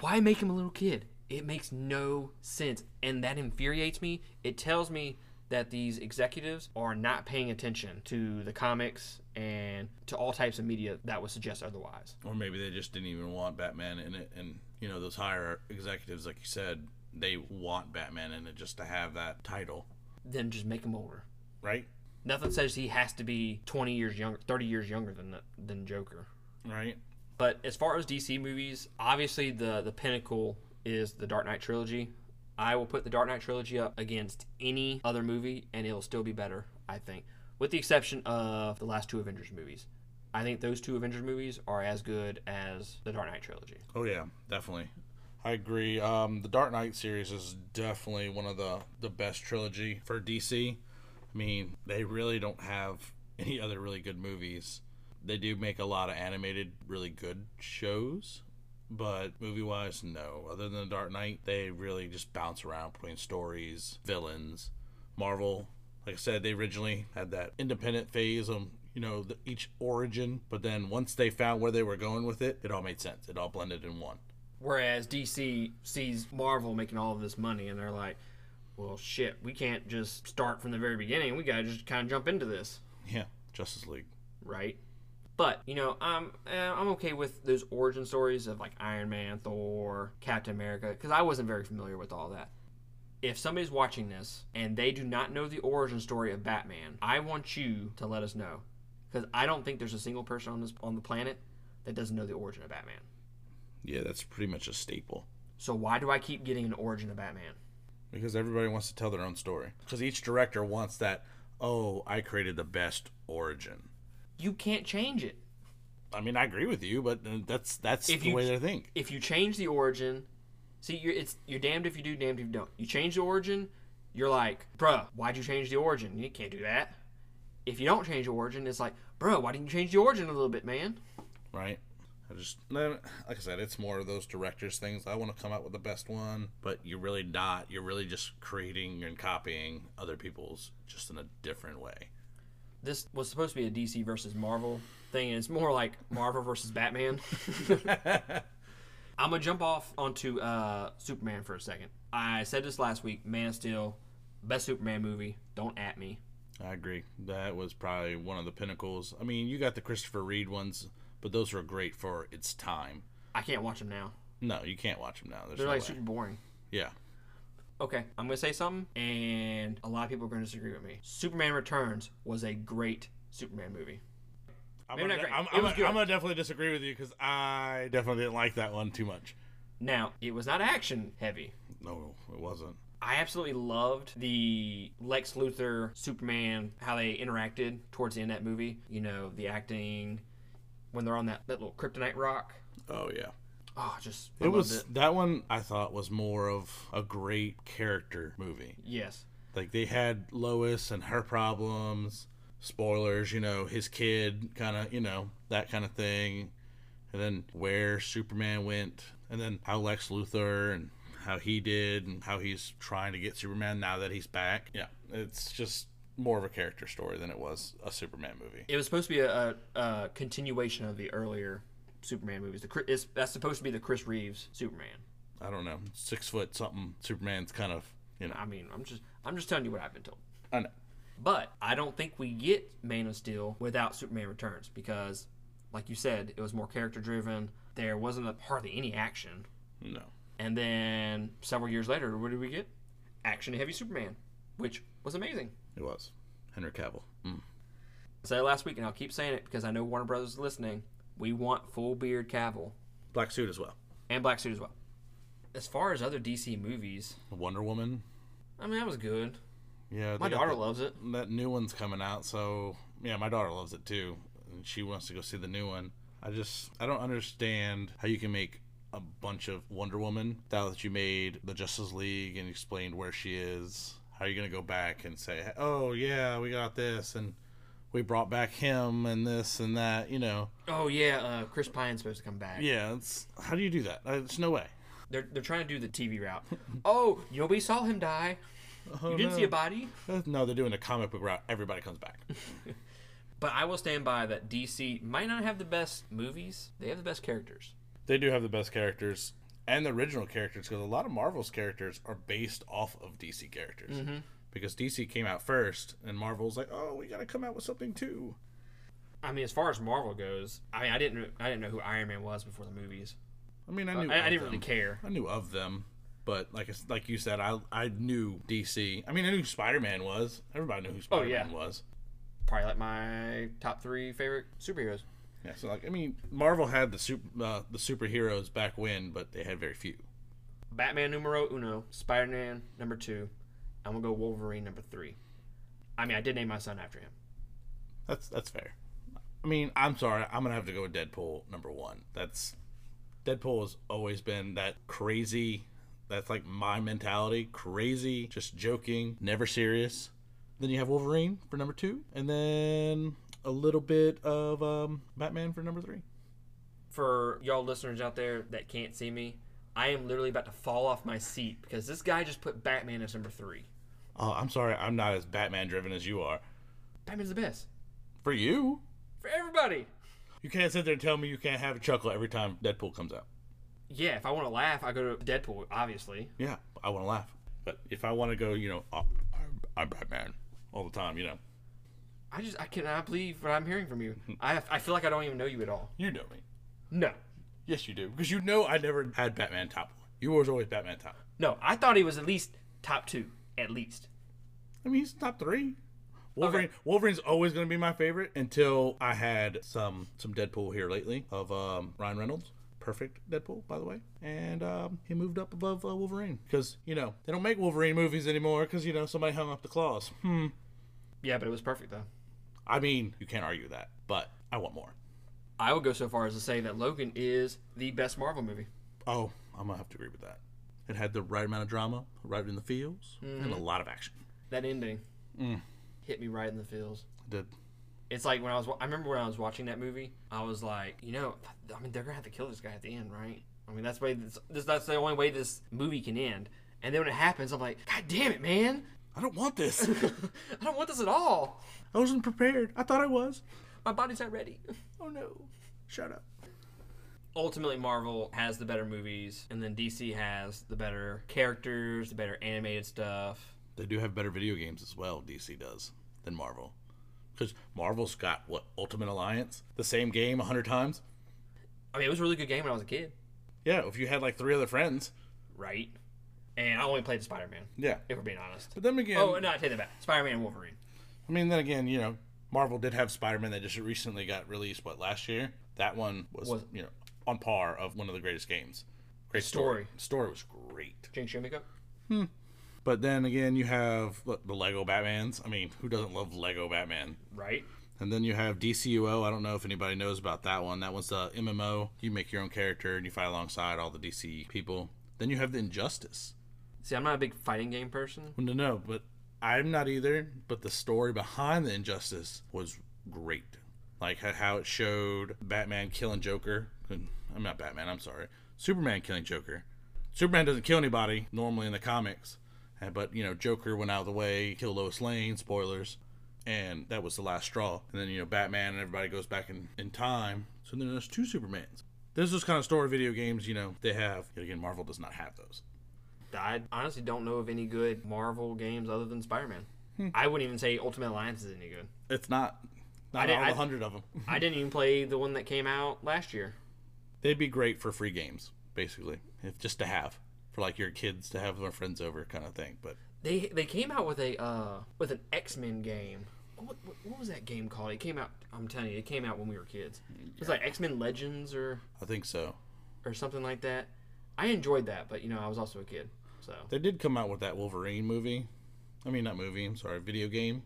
Why make him a little kid? It makes no sense. And that infuriates me. It tells me that these executives are not paying attention to the comics and to all types of media that would suggest otherwise. Or maybe they just didn't even want Batman in it. And, you know, those higher executives, like you said, they want Batman in it just to have that title. Then just make him older. Right. Nothing says he has to be 20 years younger, 30 years younger than Joker. Right. But as far as DC movies, obviously the pinnacle is the Dark Knight trilogy. I will put the Dark Knight trilogy up against any other movie, and it'll still be better, I think. With the exception of the last two Avengers movies. I think those two Avengers movies are as good as the Dark Knight trilogy. Oh, yeah, definitely. I agree. The Dark Knight series is definitely one of the best trilogy for DC. I mean, they really don't have any other really good movies. They do make a lot of animated, really good shows. But movie-wise, no. Other than The Dark Knight, they really just bounce around between stories, villains. Marvel, like I said, they originally had that independent phase on, you know, each origin. But then once they found where they were going with it, it all made sense. It all blended in one. Whereas DC sees Marvel making all of this money, and they're like, well, shit, we can't just start from the very beginning. We gotta just kind of jump into this. Yeah, Justice League. Right. But, you know, I'm okay with those origin stories of, like, Iron Man, Thor, Captain America, because I wasn't very familiar with all that. If somebody's watching this and they do not know the origin story of Batman, I want you to let us know, because I don't think there's a single person on the planet that doesn't know the origin of Batman. Yeah, that's pretty much a staple. So why do I keep getting an origin of Batman? Because everybody wants to tell their own story. Because each director wants that, oh, I created the best origin. You can't change it. I mean, I agree with you, but that's the way they think. If you change the origin, see, you're damned if you do, damned if you don't. You change the origin, you're like, bruh, why'd you change the origin? You can't do that. If you don't change the origin, it's like, bruh, why didn't you change the origin a little bit, man? Right. Like I said, it's more of those directors' things. I want to come out with the best one, but you're really not. You're really just creating and copying other people's just in a different way. This was supposed to be a DC versus Marvel thing, and it's more like Marvel versus Batman. I'm going to jump off onto Superman for a second. I said this last week, Man of Steel, best Superman movie. Don't at me. I agree. That was probably one of the pinnacles. I mean, you got the Christopher Reeve ones, but those were great for its time. I can't watch them now. No, you can't watch them now. They're like super boring. Yeah. Okay, I'm going to say something, and a lot of people are going to disagree with me. Superman Returns was a great Superman movie. I'm going to definitely disagree with you because I definitely didn't like that one too much. Now, it was not action heavy. No, it wasn't. I absolutely loved the Lex Luthor, Superman, how they interacted towards the end of that movie. You know, the acting, when they're on that little kryptonite rock. Oh, yeah. Oh, just it was it. That one I thought was more of a great character movie. Yes, like they had Lois and her problems, spoilers, you know, his kid, kind of, you know, that kind of thing, and then where Superman went, and then how Lex Luthor and how he did and how he's trying to get Superman now that he's back. Yeah, it's just more of a character story than it was a Superman movie. It was supposed to be a continuation of the earlier Superman movies. That's supposed to be the Chris Reeves Superman. I don't know, 6 foot something Superman's kind of, you know. I mean, I'm just telling you what I've been told. I know, but I don't think we get Man of Steel without Superman Returns because, like you said, it was more character driven. There wasn't hardly any action. No. And then several years later, what did we get? Action heavy Superman, which was amazing. It was Henry Cavill. I said it last week, and I'll keep saying it because I know Warner Brothers is listening. We want full beard Cavill. Black suit as well. And black suit as well. As far as other DC movies. Wonder Woman. I mean, that was good. Yeah. My daughter loves it. That new one's coming out, so yeah, my daughter loves it too. And she wants to go see the new one. I don't understand how you can make a bunch of Wonder Woman now that you made the Justice League and explained where she is. How are you going to go back and say, oh yeah, we got this and we brought back him and this and that, you know. Oh, yeah, Chris Pine's supposed to come back. Yeah, how do you do that? There's no way. They're trying to do the TV route. Oh, nobody saw him die. Oh, you didn't see a body? No, they're doing the comic book route. Everybody comes back. But I will stand by that DC might not have the best movies. They have the best characters. They do have the best characters and the original characters because a lot of Marvel's characters are based off of DC characters. Mm-hmm. because DC came out first, and Marvel's like, oh, we gotta come out with something too. I mean, as far as Marvel goes, I mean, I didn't know who Iron Man was before the movies. I mean, I didn't really care. I knew of them, but like you said, I knew DC. I mean, I knew who Spider-Man was. Everybody knew who Spider-Man was. Probably like my top three favorite superheroes. Yeah, so like, I mean, Marvel had the superheroes back when, but they had very few. Batman numero uno, Spider-Man number 2, I'm gonna go Wolverine number 3. I mean, I did name my son after him. That's fair. I mean, I'm sorry, I'm gonna have to go with Deadpool number 1. Deadpool has always been that crazy. That's like my mentality, crazy, just joking, never serious. Then you have Wolverine for number 2, and then a little bit of Batman for number 3. For y'all listeners out there that can't see me, I am literally about to fall off my seat because this guy just put Batman as number 3. Oh, I'm sorry. I'm not as Batman-driven as you are. Batman's the best. For you? For everybody. You can't sit there and tell me you can't have a chuckle every time Deadpool comes out. Yeah, if I want to laugh, I go to Deadpool, obviously. Yeah, I want to laugh. But if I want to go, you know, oh, I'm Batman all the time, you know. I cannot believe what I'm hearing from you. I feel like I don't even know you at all. You know me. No. Yes, you do. Because you know I never had Batman top 1. You was always Batman top 1. No, I thought he was at least top 2. At least. I mean, he's top 3. Wolverine. Okay. Wolverine's always going to be my favorite until I had some Deadpool here lately of Ryan Reynolds. Perfect Deadpool, by the way. And he moved up above Wolverine. Because, you know, they don't make Wolverine movies anymore because, you know, somebody hung up the claws. Yeah, but it was perfect, though. I mean, you can't argue that. But I want more. I would go so far as to say that Logan is the best Marvel movie. Oh, I'm going to have to agree with that. It had the right amount of drama, right in the feels, and a lot of action. That ending hit me right in the feels. It did. It's like I remember when I was watching that movie, I was like, you know, I mean, they're going to have to kill this guy at the end, right? I mean, that's the only way this movie can end. And then when it happens, I'm like, God damn it, man. I don't want this. I don't want this at all. I wasn't prepared. I thought I was. My body's not ready. Oh no. Shut up. Ultimately, Marvel has the better movies, and then DC has the better characters, the better animated stuff. They do have better video games as well, DC does, than Marvel. Because Marvel's got, what, Ultimate Alliance? The same game 100 times? I mean, it was a really good game when I was a kid. Yeah, if you had like 3 other friends. Right. And I only played Spider-Man. Yeah. If we're being honest. But then again... Oh, no, I take that back. Spider-Man and Wolverine. I mean, then again, you know... Marvel did have Spider-Man that just recently got released, what, last year? That one was you know, on par of one of the greatest games. Great story. Story was great. Change show makeup? But then again, you have the Lego Batmans. I mean, who doesn't love Lego Batman? Right. And then you have DCUO. I don't know if anybody knows about that one. That one's the MMO. You make your own character and you fight alongside all the DC people. Then you have the Injustice. See, I'm not a big fighting game person. No, but... I'm not either, but the story behind the Injustice was great. Like how it showed Batman killing Joker. I'm not Batman, I'm sorry. Superman killing Joker. Superman doesn't kill anybody normally in the comics. But, you know, Joker went out of the way, killed Lois Lane, spoilers. And that was the last straw. And then, you know, Batman and everybody goes back in time. So then there's 2 Supermans. There's those kind of story video games, you know, they have. Yet again, Marvel does not have those. I honestly don't know of any good Marvel games other than Spider-Man. I wouldn't even say Ultimate Alliance is any good. It's not. Not all 100 of them. I didn't even play the one that came out last year. They'd be great for free games, basically. If just to have. For like your kids to have their friends over kind of thing. But they came out with a with an X-Men game. What was that game called? It came out, I'm telling you, it came out when we were kids. Yeah. It was like X-Men Legends or... I think so. Or something like that. I enjoyed that, but you know, I was also a kid. So. They did come out with that Wolverine movie. I mean, not movie, I'm sorry, video game.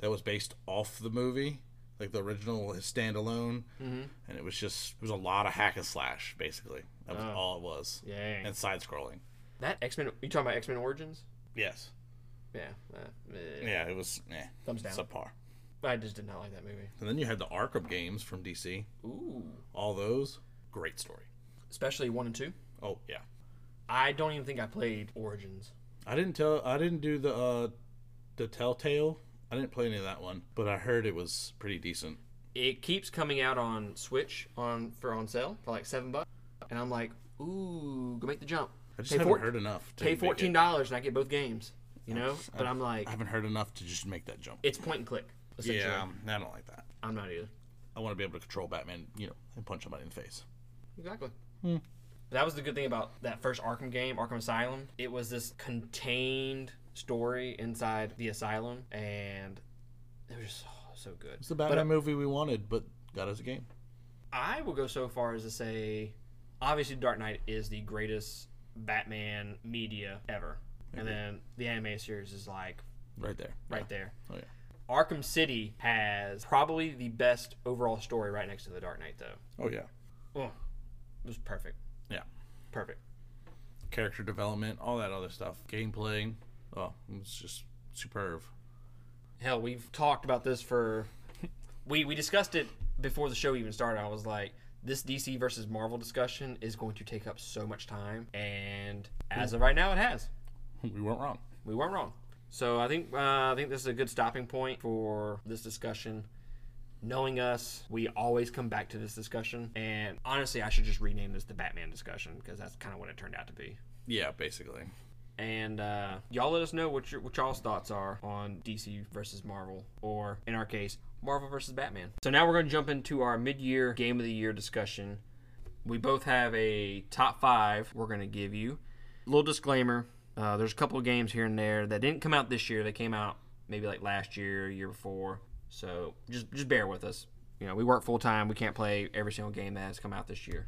That was based off the movie. Like the original standalone. And it was a lot of hack and slash, basically. That was all it was. Yay. And side-scrolling. That X-Men, you talking about X-Men Origins? Yes. Yeah. Yeah, it was thumbs down. Subpar. I just did not like that movie. And then you had the Arkham games from DC. Ooh. All those. Great story. Especially 1 and 2. Oh, yeah. I don't even think I played Origins. I didn't do the Telltale. I didn't play any of that one, but I heard it was pretty decent. It keeps coming out on Switch on sale for like $7, and I'm like, ooh, go make the jump. I just haven't heard enough. Pay $14 and I get both games. you know? But I'm like... I haven't heard enough to just make that jump. It's point and click, essentially. Yeah, I don't like that. I'm not either. I want to be able to control Batman, you know, and punch somebody in the face. Exactly. Hmm. That was the good thing about that first Arkham game, Arkham Asylum. It was this contained story inside the asylum, and it was just so good. It's the Batman movie we wanted, but got as a game. I will go so far as to say, obviously, Dark Knight is the greatest Batman media ever. Maybe. And then the anime series is like... Right there. Right there. Oh, yeah. Arkham City has probably the best overall story right next to The Dark Knight, though. Oh, yeah. Oh, it was perfect. Yeah. Perfect. Character development, all that other stuff. Gameplay. Oh, it's just superb. Hell, we've talked about this for... we discussed it before the show even started. I was like, this DC versus Marvel discussion is going to take up so much time. And as of right now, it has. We weren't wrong. We weren't wrong. So I think this is a good stopping point for this discussion. Knowing us, we always come back to this discussion. And honestly, I should just rename this the Batman discussion because that's kind of what it turned out to be. Yeah, basically. And y'all let us know what y'all's thoughts are on DC versus Marvel, or in our case, Marvel versus Batman. So now we're going to jump into our mid-year Game of the Year discussion. We both have a top five we're going to give you. A little disclaimer. There's a couple of games here and there that didn't come out this year. They came out maybe like last year, year before. So just bear with us. You know, we work full time. We can't play every single game that has come out this year.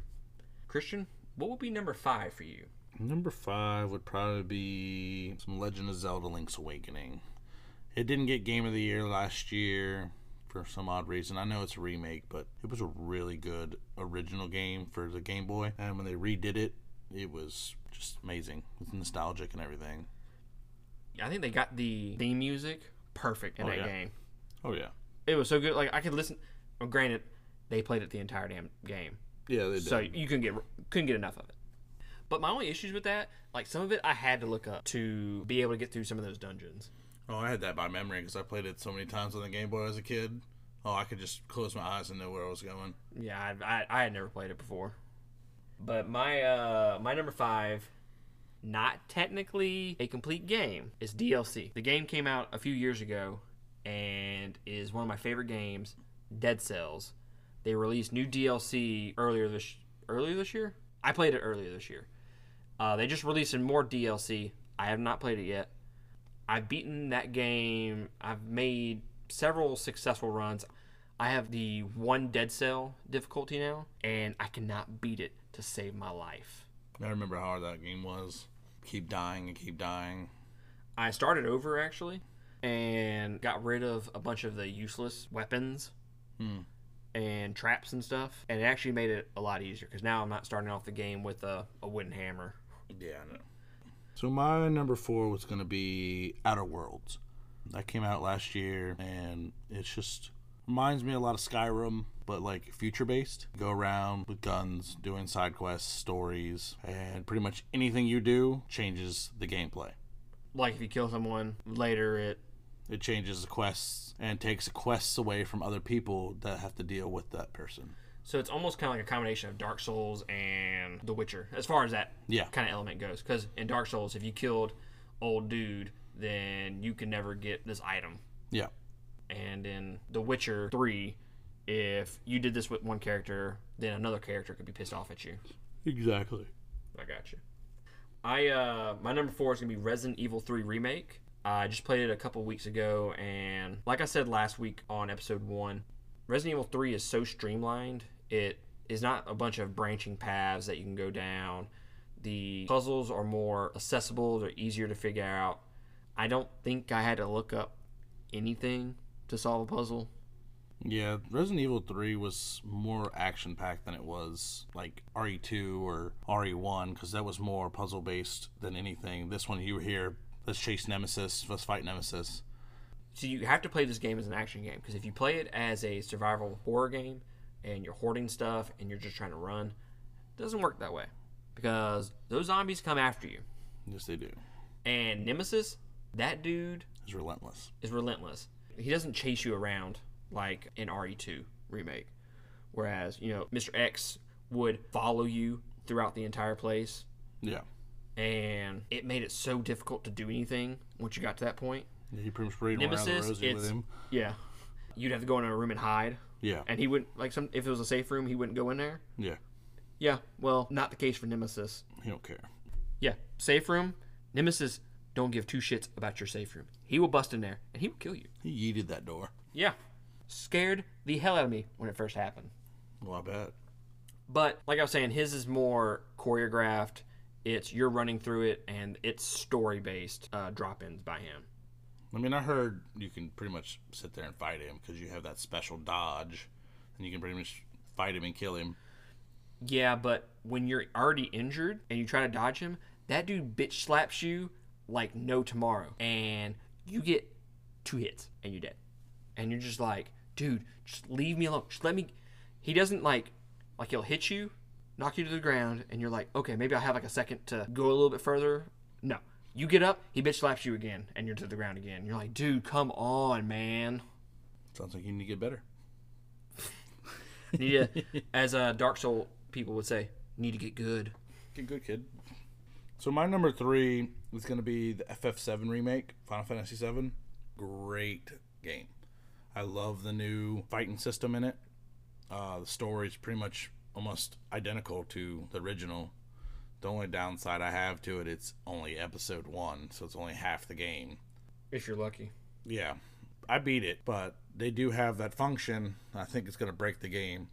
Christian, what would be number five for you? Number five would probably be some Legend of Zelda Link's Awakening. It didn't get Game of the Year last year for some odd reason. I know it's a remake, but it was a really good original game for the Game Boy. And when they redid it, it was just amazing. It's nostalgic and everything. I think they got the theme music perfect in game. Oh, yeah. It was so good. Like, I could listen. Well, granted, they played it the entire damn game. Yeah, they did. So you couldn't get enough of it. But my only issues with that, like, some of it I had to look up to be able to get through some of those dungeons. Oh, I had that by memory because I played it so many times on the Game Boy as a kid. Oh, I could just close my eyes and know where I was going. Yeah, I had never played it before. But my number five, not technically a complete game, is DLC. The game came out a few years ago and is one of my favorite games, Dead Cells. They released new DLC earlier this year? I played it earlier this year. They just released more DLC. I have not played it yet. I've beaten that game. I've made several successful runs. I have the one Dead Cell difficulty now, and I cannot beat it to save my life. I remember how hard that game was. Keep dying and keep dying. I started over, actually, and got rid of a bunch of the useless weapons and traps and stuff, and it actually made it a lot easier, because now I'm not starting off the game with a wooden hammer. Yeah, I know. So my number four was going to be Outer Worlds. That came out last year, and it's just... reminds me a lot of Skyrim, but like future-based. Go around with guns, doing side quests, stories, and pretty much anything you do changes the gameplay. Like if you kill someone, later it changes the quests and takes quests away from other people that have to deal with that person. So it's almost kind of like a combination of Dark Souls and The Witcher, as far as that kind of element goes. Because in Dark Souls, if you killed old dude, then you can never get this item. Yeah. And in The Witcher 3, if you did this with one character, then another character could be pissed off at you. Exactly. I got you. My number four is going to be Resident Evil 3 Remake. I just played it a couple weeks ago, and like I said last week on episode 1, Resident Evil 3 is so streamlined. It is not a bunch of branching paths that you can go down. The puzzles are more accessible. They're easier to figure out. I don't think I had to look up anything to solve a puzzle. Yeah, Resident Evil 3 was more action-packed than it was like RE2 or RE1, because that was more puzzle-based than anything. This one, you were here, let's chase Nemesis, let's fight Nemesis. So you have to play this game as an action game, because if you play it as a survival horror game and you're hoarding stuff and you're just trying to run, it doesn't work that way, because those zombies come after you. Yes, they do. And Nemesis, that dude... is relentless. He doesn't chase you around like in RE2 Remake, whereas, you know, Mr. X would follow you throughout the entire place. Yeah. and it made it so difficult to do anything once you got to that point. Yeah, he pretty much sprayed one out of the rosy with him. Yeah. You'd have to go in a room and hide. Yeah. And he wouldn't, like, some if it was a safe room, he wouldn't go in there. Yeah. Yeah, well, not the case for Nemesis. He don't care. Yeah, safe room, Nemesis don't give two shits about your safe room. He will bust in there, and he will kill you. He yeeted that door. Yeah. Scared the hell out of me when it first happened. Well, I bet. But, like I was saying, his is more choreographed. It's you're running through it, and it's story-based drop-ins by him. I mean, I heard you can pretty much sit there and fight him because you have that special dodge, and you can pretty much fight him and kill him. Yeah, but when you're already injured and you try to dodge him, that dude bitch slaps you like no tomorrow. And you get 2 hits, and you're dead. And you're just like, dude, just leave me alone. Just let me... He doesn't like he'll hit you, knock you to the ground, and you're like, okay, maybe I'll have like a second to go a little bit further. No. You get up, he bitch slaps you again, and you're to the ground again. You're like, dude, come on, man. Sounds like you need to get better. Need to, as a Dark Soul people would say, need to get good. Get good, kid. So my number 3 is going to be the FF7 remake, Final Fantasy VII. Great game. I love the new fighting system in it. The story's pretty much almost identical to the original. The only downside I have to it, it's only episode 1, so it's only half the game. If you're lucky. Yeah. I beat it, but they do have that function. I think it's going to break the game.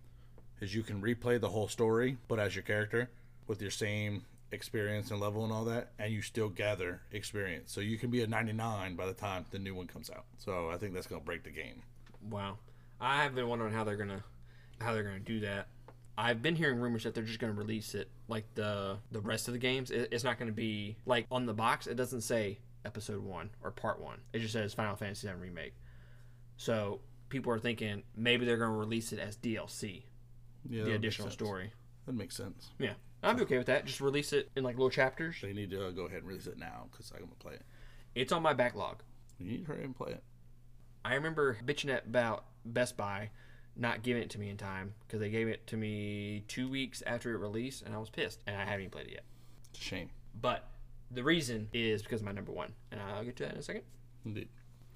Is you can replay the whole story, but as your character, with your same experience and level and all that, and you still gather experience. So you can be a 99 by the time the new one comes out. So I think that's going to break the game. Wow. I have been wondering how they're gonna do that. I've been hearing rumors that they're just gonna release it like the rest of the games. It's not gonna be like on the box. It doesn't say episode 1 or part 1. It just says Final Fantasy VII remake. So people are thinking maybe they're gonna release it as DLC, yeah, the additional story. That makes sense. Yeah, I'd be okay with that. Just release it in like little chapters. They need to go ahead and release it now because I'm gonna play it. It's on my backlog. You need to hurry and play it. I remember bitching about Best Buy not giving it to me in time because they gave it to me 2 weeks after it released and I was pissed and I haven't even played it yet. It's a shame. But the reason is because of my number 1, and I'll get to that in a second. Indeed.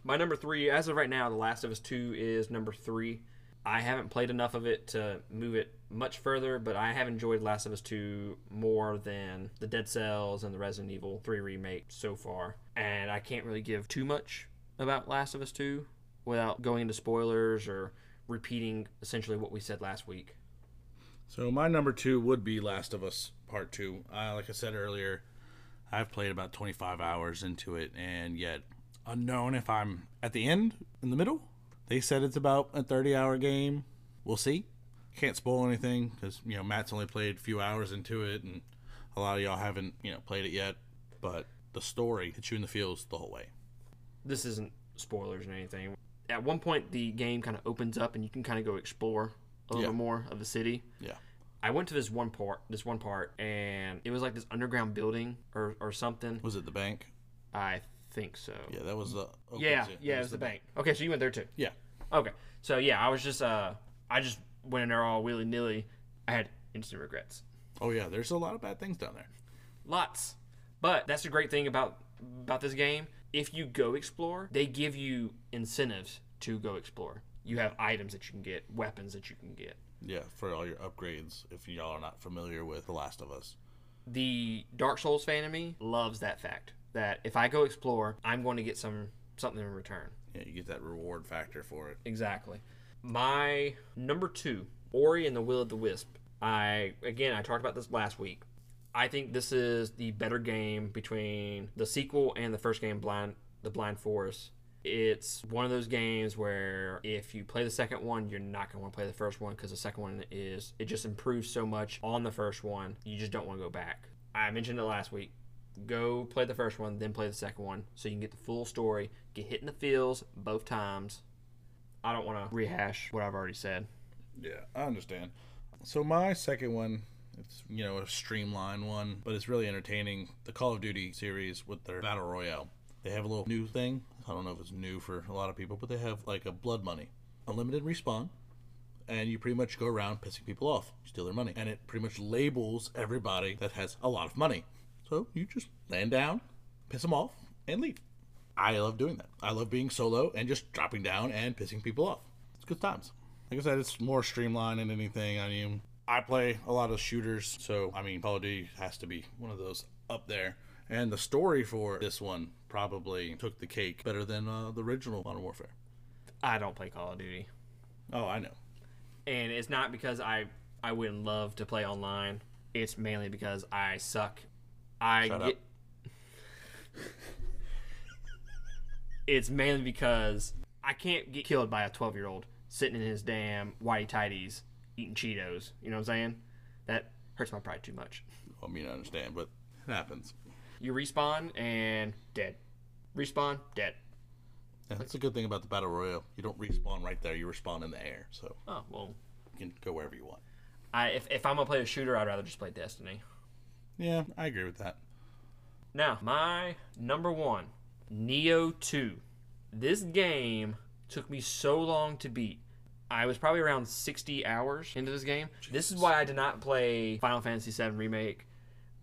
My number 3, as of right now, The Last of Us 2 is number 3. I haven't played enough of it to move it much further, but I have enjoyed Last of Us 2 more than the Dead Cells and the Resident Evil 3 remake so far. And I can't really give too much about Last of Us 2 without going into spoilers or repeating essentially what we said last week. So my number 2 would be Last of Us Part 2. Like I said earlier, I've played about 25 hours into it, and yet unknown if I'm at the end, in the middle. They said it's about a 30-hour game. We'll see. Can't spoil anything because, you know, Matt's only played a few hours into it, and a lot of y'all haven't, you know, played it yet. But the story hits you in the feels the whole way. This isn't spoilers or anything. At one point, the game kind of opens up, and you can kind of go explore a little bit more of the city. Yeah. I went to this one part, and it was like this underground building or something. Was it the bank? I think so. Yeah, that was the... Yeah, it was the bank. Okay, so you went there too. Yeah. Okay. So, yeah, I was just... I just went in there all willy-nilly. I had instant regrets. Oh, yeah. There's a lot of bad things down there. Lots. But that's the great thing about this game. If you go explore, they give you incentives to go explore. You have items that you can get, weapons that you can get. Yeah, for all your upgrades, if y'all are not familiar with The Last of Us. The Dark Souls fan in me loves that fact, that if I go explore, I'm going to get something in return. Yeah, you get that reward factor for it. Exactly. My number 2, Ori and the Will of the Wisp. I talked about this last week. I think this is the better game between the sequel and the first game, The Blind Forest. It's one of those games where if you play the second one, you're not going to want to play the first one because the second one it just improves so much on the first one, you just don't want to go back. I mentioned it last week. Go play the first one, then play the second one so you can get the full story, get hit in the feels both times. I don't want to rehash what I've already said. Yeah, I understand. So my second one... It's, you know, a streamlined one, but it's really entertaining. The Call of Duty series with their Battle Royale. They have a little new thing. I don't know if it's new for a lot of people, but they have like a blood money. Unlimited respawn, and you pretty much go around pissing people off. You steal their money. And it pretty much labels everybody that has a lot of money. So you just land down, piss them off, and leave. I love doing that. I love being solo and just dropping down and pissing people off. It's good times. Like I said, it's more streamlined than anything. I mean, I play a lot of shooters, so I mean, Call of Duty has to be one of those up there. And the story for this one probably took the cake better than the original Modern Warfare. I don't play Call of Duty. Oh, I know. And it's not because I wouldn't love to play online. It's mainly because I suck. It's mainly because I can't get killed by a 12-year-old sitting in his damn whitey tighties eating Cheetos. You know what I'm saying? That hurts my pride too much. I mean, I understand, but it happens. You respawn and dead. Respawn, dead. Yeah, that's the good thing about the Battle Royale. You don't respawn right there. You respawn in the air. So oh, well, you can go wherever you want. If I'm going to play a shooter, I'd rather just play Destiny. Yeah, I agree with that. Now, my number one, Nioh 2. This game took me so long to beat. I was probably around 60 hours into this game. Jesus. This is why I did not play Final Fantasy VII Remake.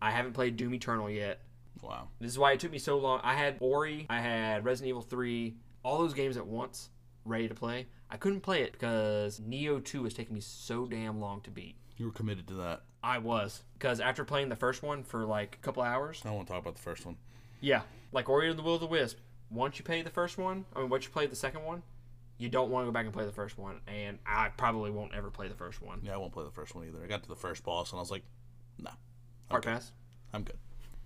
I haven't played Doom Eternal yet. Wow. This is why it took me so long. I had Ori, I had Resident Evil 3, all those games at once ready to play. I couldn't play it because Nioh 2 was taking me so damn long to beat. You were committed to that. I was. Because after playing the first one for like a couple hours. I won't talk about the first one. Yeah. Like Ori and the Will of the Wisp. Once you play the first one, once you play the second one, you don't want to go back and play the first one. And I probably won't ever play the first one. Yeah, I won't play the first one either. I got to the first boss and I was like, nah. Hard pass. I'm good.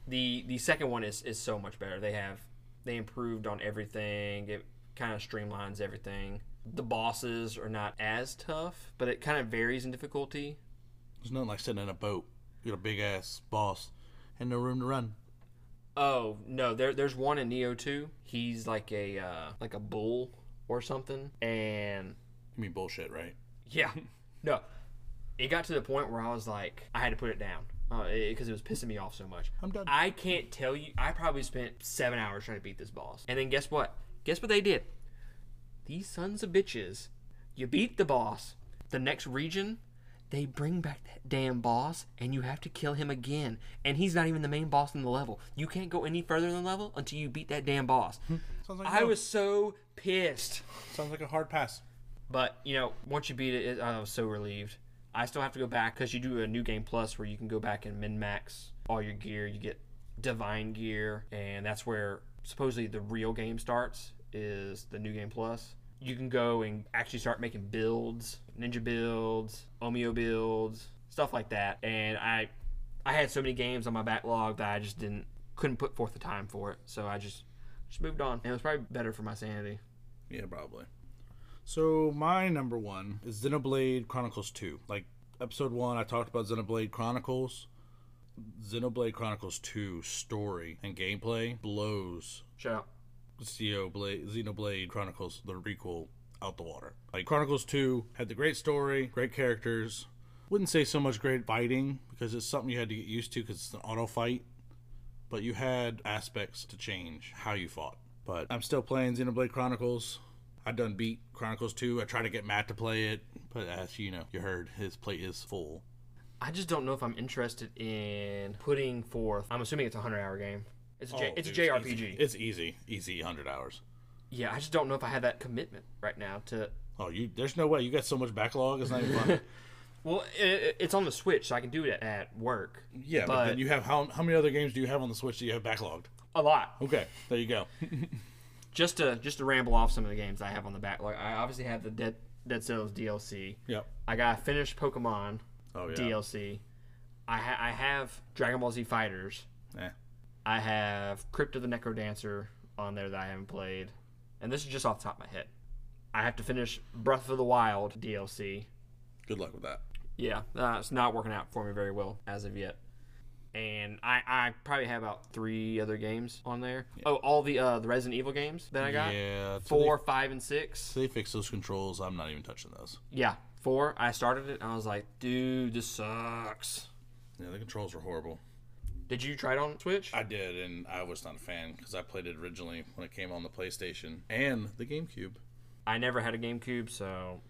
The second one is so much better. They improved on everything. It kind of streamlines everything. The bosses are not as tough, but it kind of varies in difficulty. There's nothing like sitting in a boat. You got a big ass boss and no room to run. Oh no, there's one in Nioh 2. He's like a bull or something. And you mean bullshit, right? Yeah. No. It got to the point where I was like, I had to put it down. Because it was pissing me off so much. I'm done. I can't tell you. I probably spent 7 hours trying to beat this boss. And then guess what? Guess what they did? These sons of bitches. You beat the boss. The next region, they bring back that damn boss, and you have to kill him again. And he's not even the main boss in the level. You can't go any further in the level until you beat that damn boss. I was so pissed. Sounds like a hard pass. But, you know, once you beat it, I was so relieved. I still have to go back because you do a new game plus where you can go back and min-max all your gear. You get divine gear, and that's where supposedly the real game starts, is the new game plus. You can go and actually start making builds, ninja builds, Omeo builds, stuff like that. And I had so many games on my backlog that I just couldn't put forth the time for it. So I just moved on, and it was probably better for my sanity. Yeah, probably. So my number one is Xenoblade Chronicles 2. Like episode 1, I talked about Xenoblade Chronicles. Xenoblade Chronicles 2 story and gameplay blows Xenoblade Chronicles, the prequel, out the water. Like Chronicles 2 had the great story, great characters. Wouldn't say so much great fighting because it's something you had to get used to because it's an auto fight. But you had aspects to change how you fought. But I'm still playing Xenoblade Chronicles. I done beat Chronicles 2. I tried to get Matt to play it, but as you know, you heard, his plate is full. I just don't know if I'm interested in putting forth. I'm assuming it's a 100-hour game. It's a JRPG. Easy. It's easy 100 hours. Yeah, I just don't know if I have that commitment right now to. Oh, there's no way. You got so much backlog. It's not even fun. Well, it's on the Switch, so I can do it at work. Yeah, but then you have how many other games do you have on the Switch that you have backlogged? A lot. Okay, there you go. Just to ramble off some of the games I have on the backlog. I obviously have the Dead Cells DLC. Yep. I got to finish Pokemon DLC. I have Dragon Ball Z Fighters. Yeah. I have Crypt of the Necrodancer on there that I haven't played. And this is just off the top of my head. I have to finish Breath of the Wild DLC. Good luck with that. Yeah. It's not working out for me very well as of yet. And I probably have about 3 other games on there. Yeah. Oh, all the Resident Evil games that I got? Yeah. 4, 5, and 6. They fix those controls. I'm not even touching those. Yeah. 4, I started it, and I was like, dude, this sucks. Yeah, the controls are horrible. Did you try it on Switch? I did, and I was not a fan because I played it originally when it came on the PlayStation and the GameCube. I never had a GameCube, so...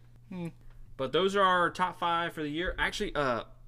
But those are our top 5 for the year. Actually,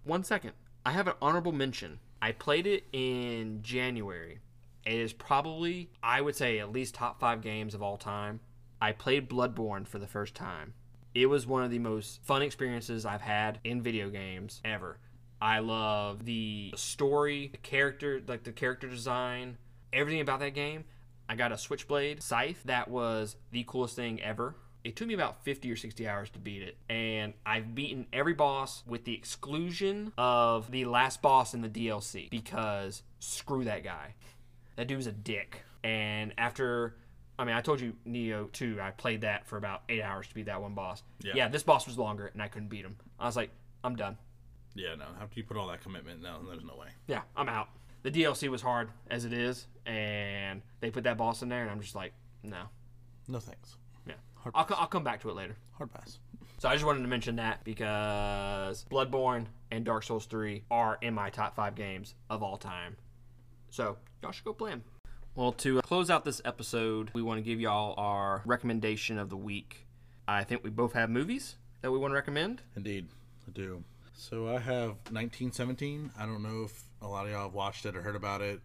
1 second. I have an honorable mention. I played it in January. It is probably, I would say, at least top 5 games of all time. I played Bloodborne for the first time. It was one of the most fun experiences I've had in video games ever. I love the story, the character, like the character design, everything about that game. I got a switchblade scythe. That was the coolest thing ever. It took me about 50 or 60 hours to beat it. And I've beaten every boss with the exclusion of the last boss in the DLC because screw that guy. That dude's a dick. And after, I mean, I told you Neo 2, I played that for about 8 hours to beat that one boss. Yeah, this boss was longer and I couldn't beat him. I was like, I'm done. Yeah, no, after you put all that commitment, no, there's no way. Yeah, I'm out. The DLC was hard as it is, and they put that boss in there, and I'm just like, no. No thanks. Yeah. I'll come back to it later. Hard pass. So I just wanted to mention that because Bloodborne and Dark Souls 3 are in my top 5 games of all time. So y'all should go play them. Well, to close out this episode, we want to give y'all our recommendation of the week. I think we both have movies that we want to recommend. Indeed, I do. So I have 1917. I don't know if a lot of y'all have watched it or heard about it.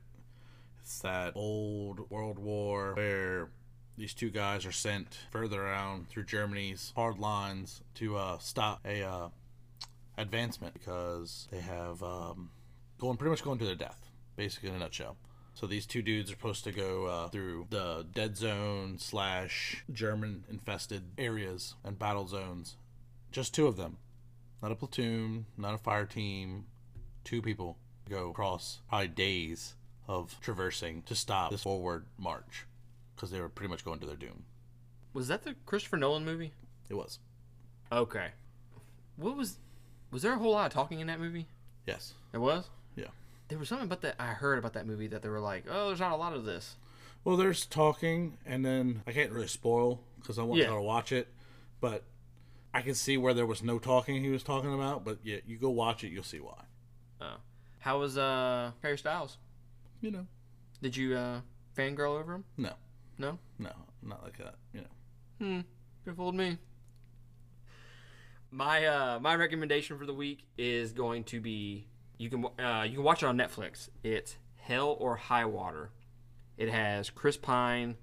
It's that old World War where these two guys are sent further around through Germany's hard lines to stop a advancement because they have pretty much going to their death, basically in a nutshell. So these two dudes are supposed to go through the dead zone / German infested areas and battle zones. Just two of them. Not a platoon, not a fire team, 2 people go across probably days of traversing to stop this forward march because they were pretty much going to their doom. Was that the Christopher Nolan movie? It was. Okay. Was there a whole lot of talking in that movie? Yes. It was? Yeah. There was something about that I heard about that movie that they were like, oh, there's not a lot of this. Well, there's talking, and then I can't really spoil because I want y'all to watch it, but I can see where there was no talking he was talking about, but yeah, you go watch it, you'll see why. Oh. How was Harry Styles? You know. Did you fangirl over him? No. No? No, not like that, you know. You fooled me. My my recommendation for the week is going to be, you can watch it on Netflix. It's Hell or High Water. It has Chris Pine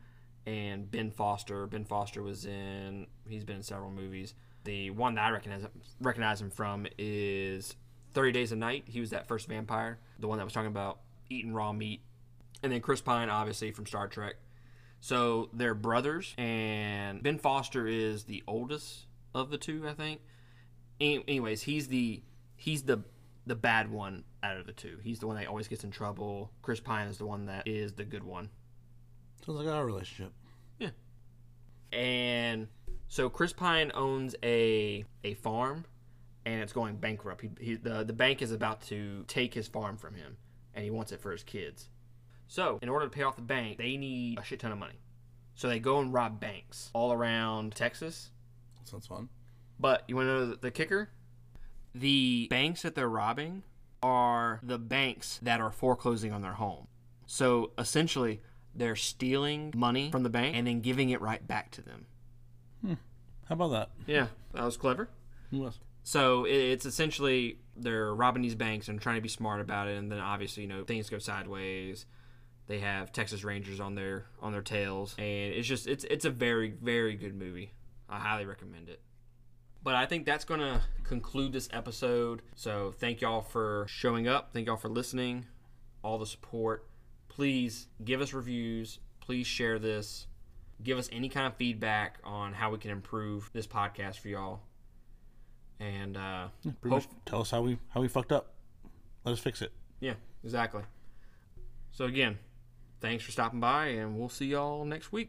and Ben Foster. Ben Foster he's been in several movies. The one that I recognize him from is 30 Days a Night. He was that first vampire, the one that was talking about eating raw meat. And then Chris Pine, obviously, from Star Trek. So they're brothers, and Ben Foster is the oldest of the two, I think. Anyways, he's the bad one out of the two. He's the one that always gets in trouble. Chris Pine is the one that is the good one. Sounds like our relationship. Yeah. And so Chris Pine owns a farm, and it's going bankrupt. The bank is about to take his farm from him, and he wants it for his kids. So in order to pay off the bank, they need a shit ton of money. So they go and rob banks all around Texas. That sounds fun. But you want to know the kicker? The banks that they're robbing are the banks that are foreclosing on their home. So essentially, they're stealing money from the bank and then giving it right back to them. How about that? Yeah, that was clever. It was. So it's essentially they're robbing these banks and trying to be smart about it, and then obviously, you know, things go sideways. They have Texas Rangers on their tails, and it's a very, very good movie. I highly recommend it. But I think that's gonna conclude this episode. So thank y'all for showing up. Thank y'all for listening, all the support. Please give us reviews. Please share this. Give us any kind of feedback on how we can improve this podcast for y'all. And tell us how we fucked up. Let us fix it. Yeah, exactly. So again, thanks for stopping by, and we'll see y'all next week.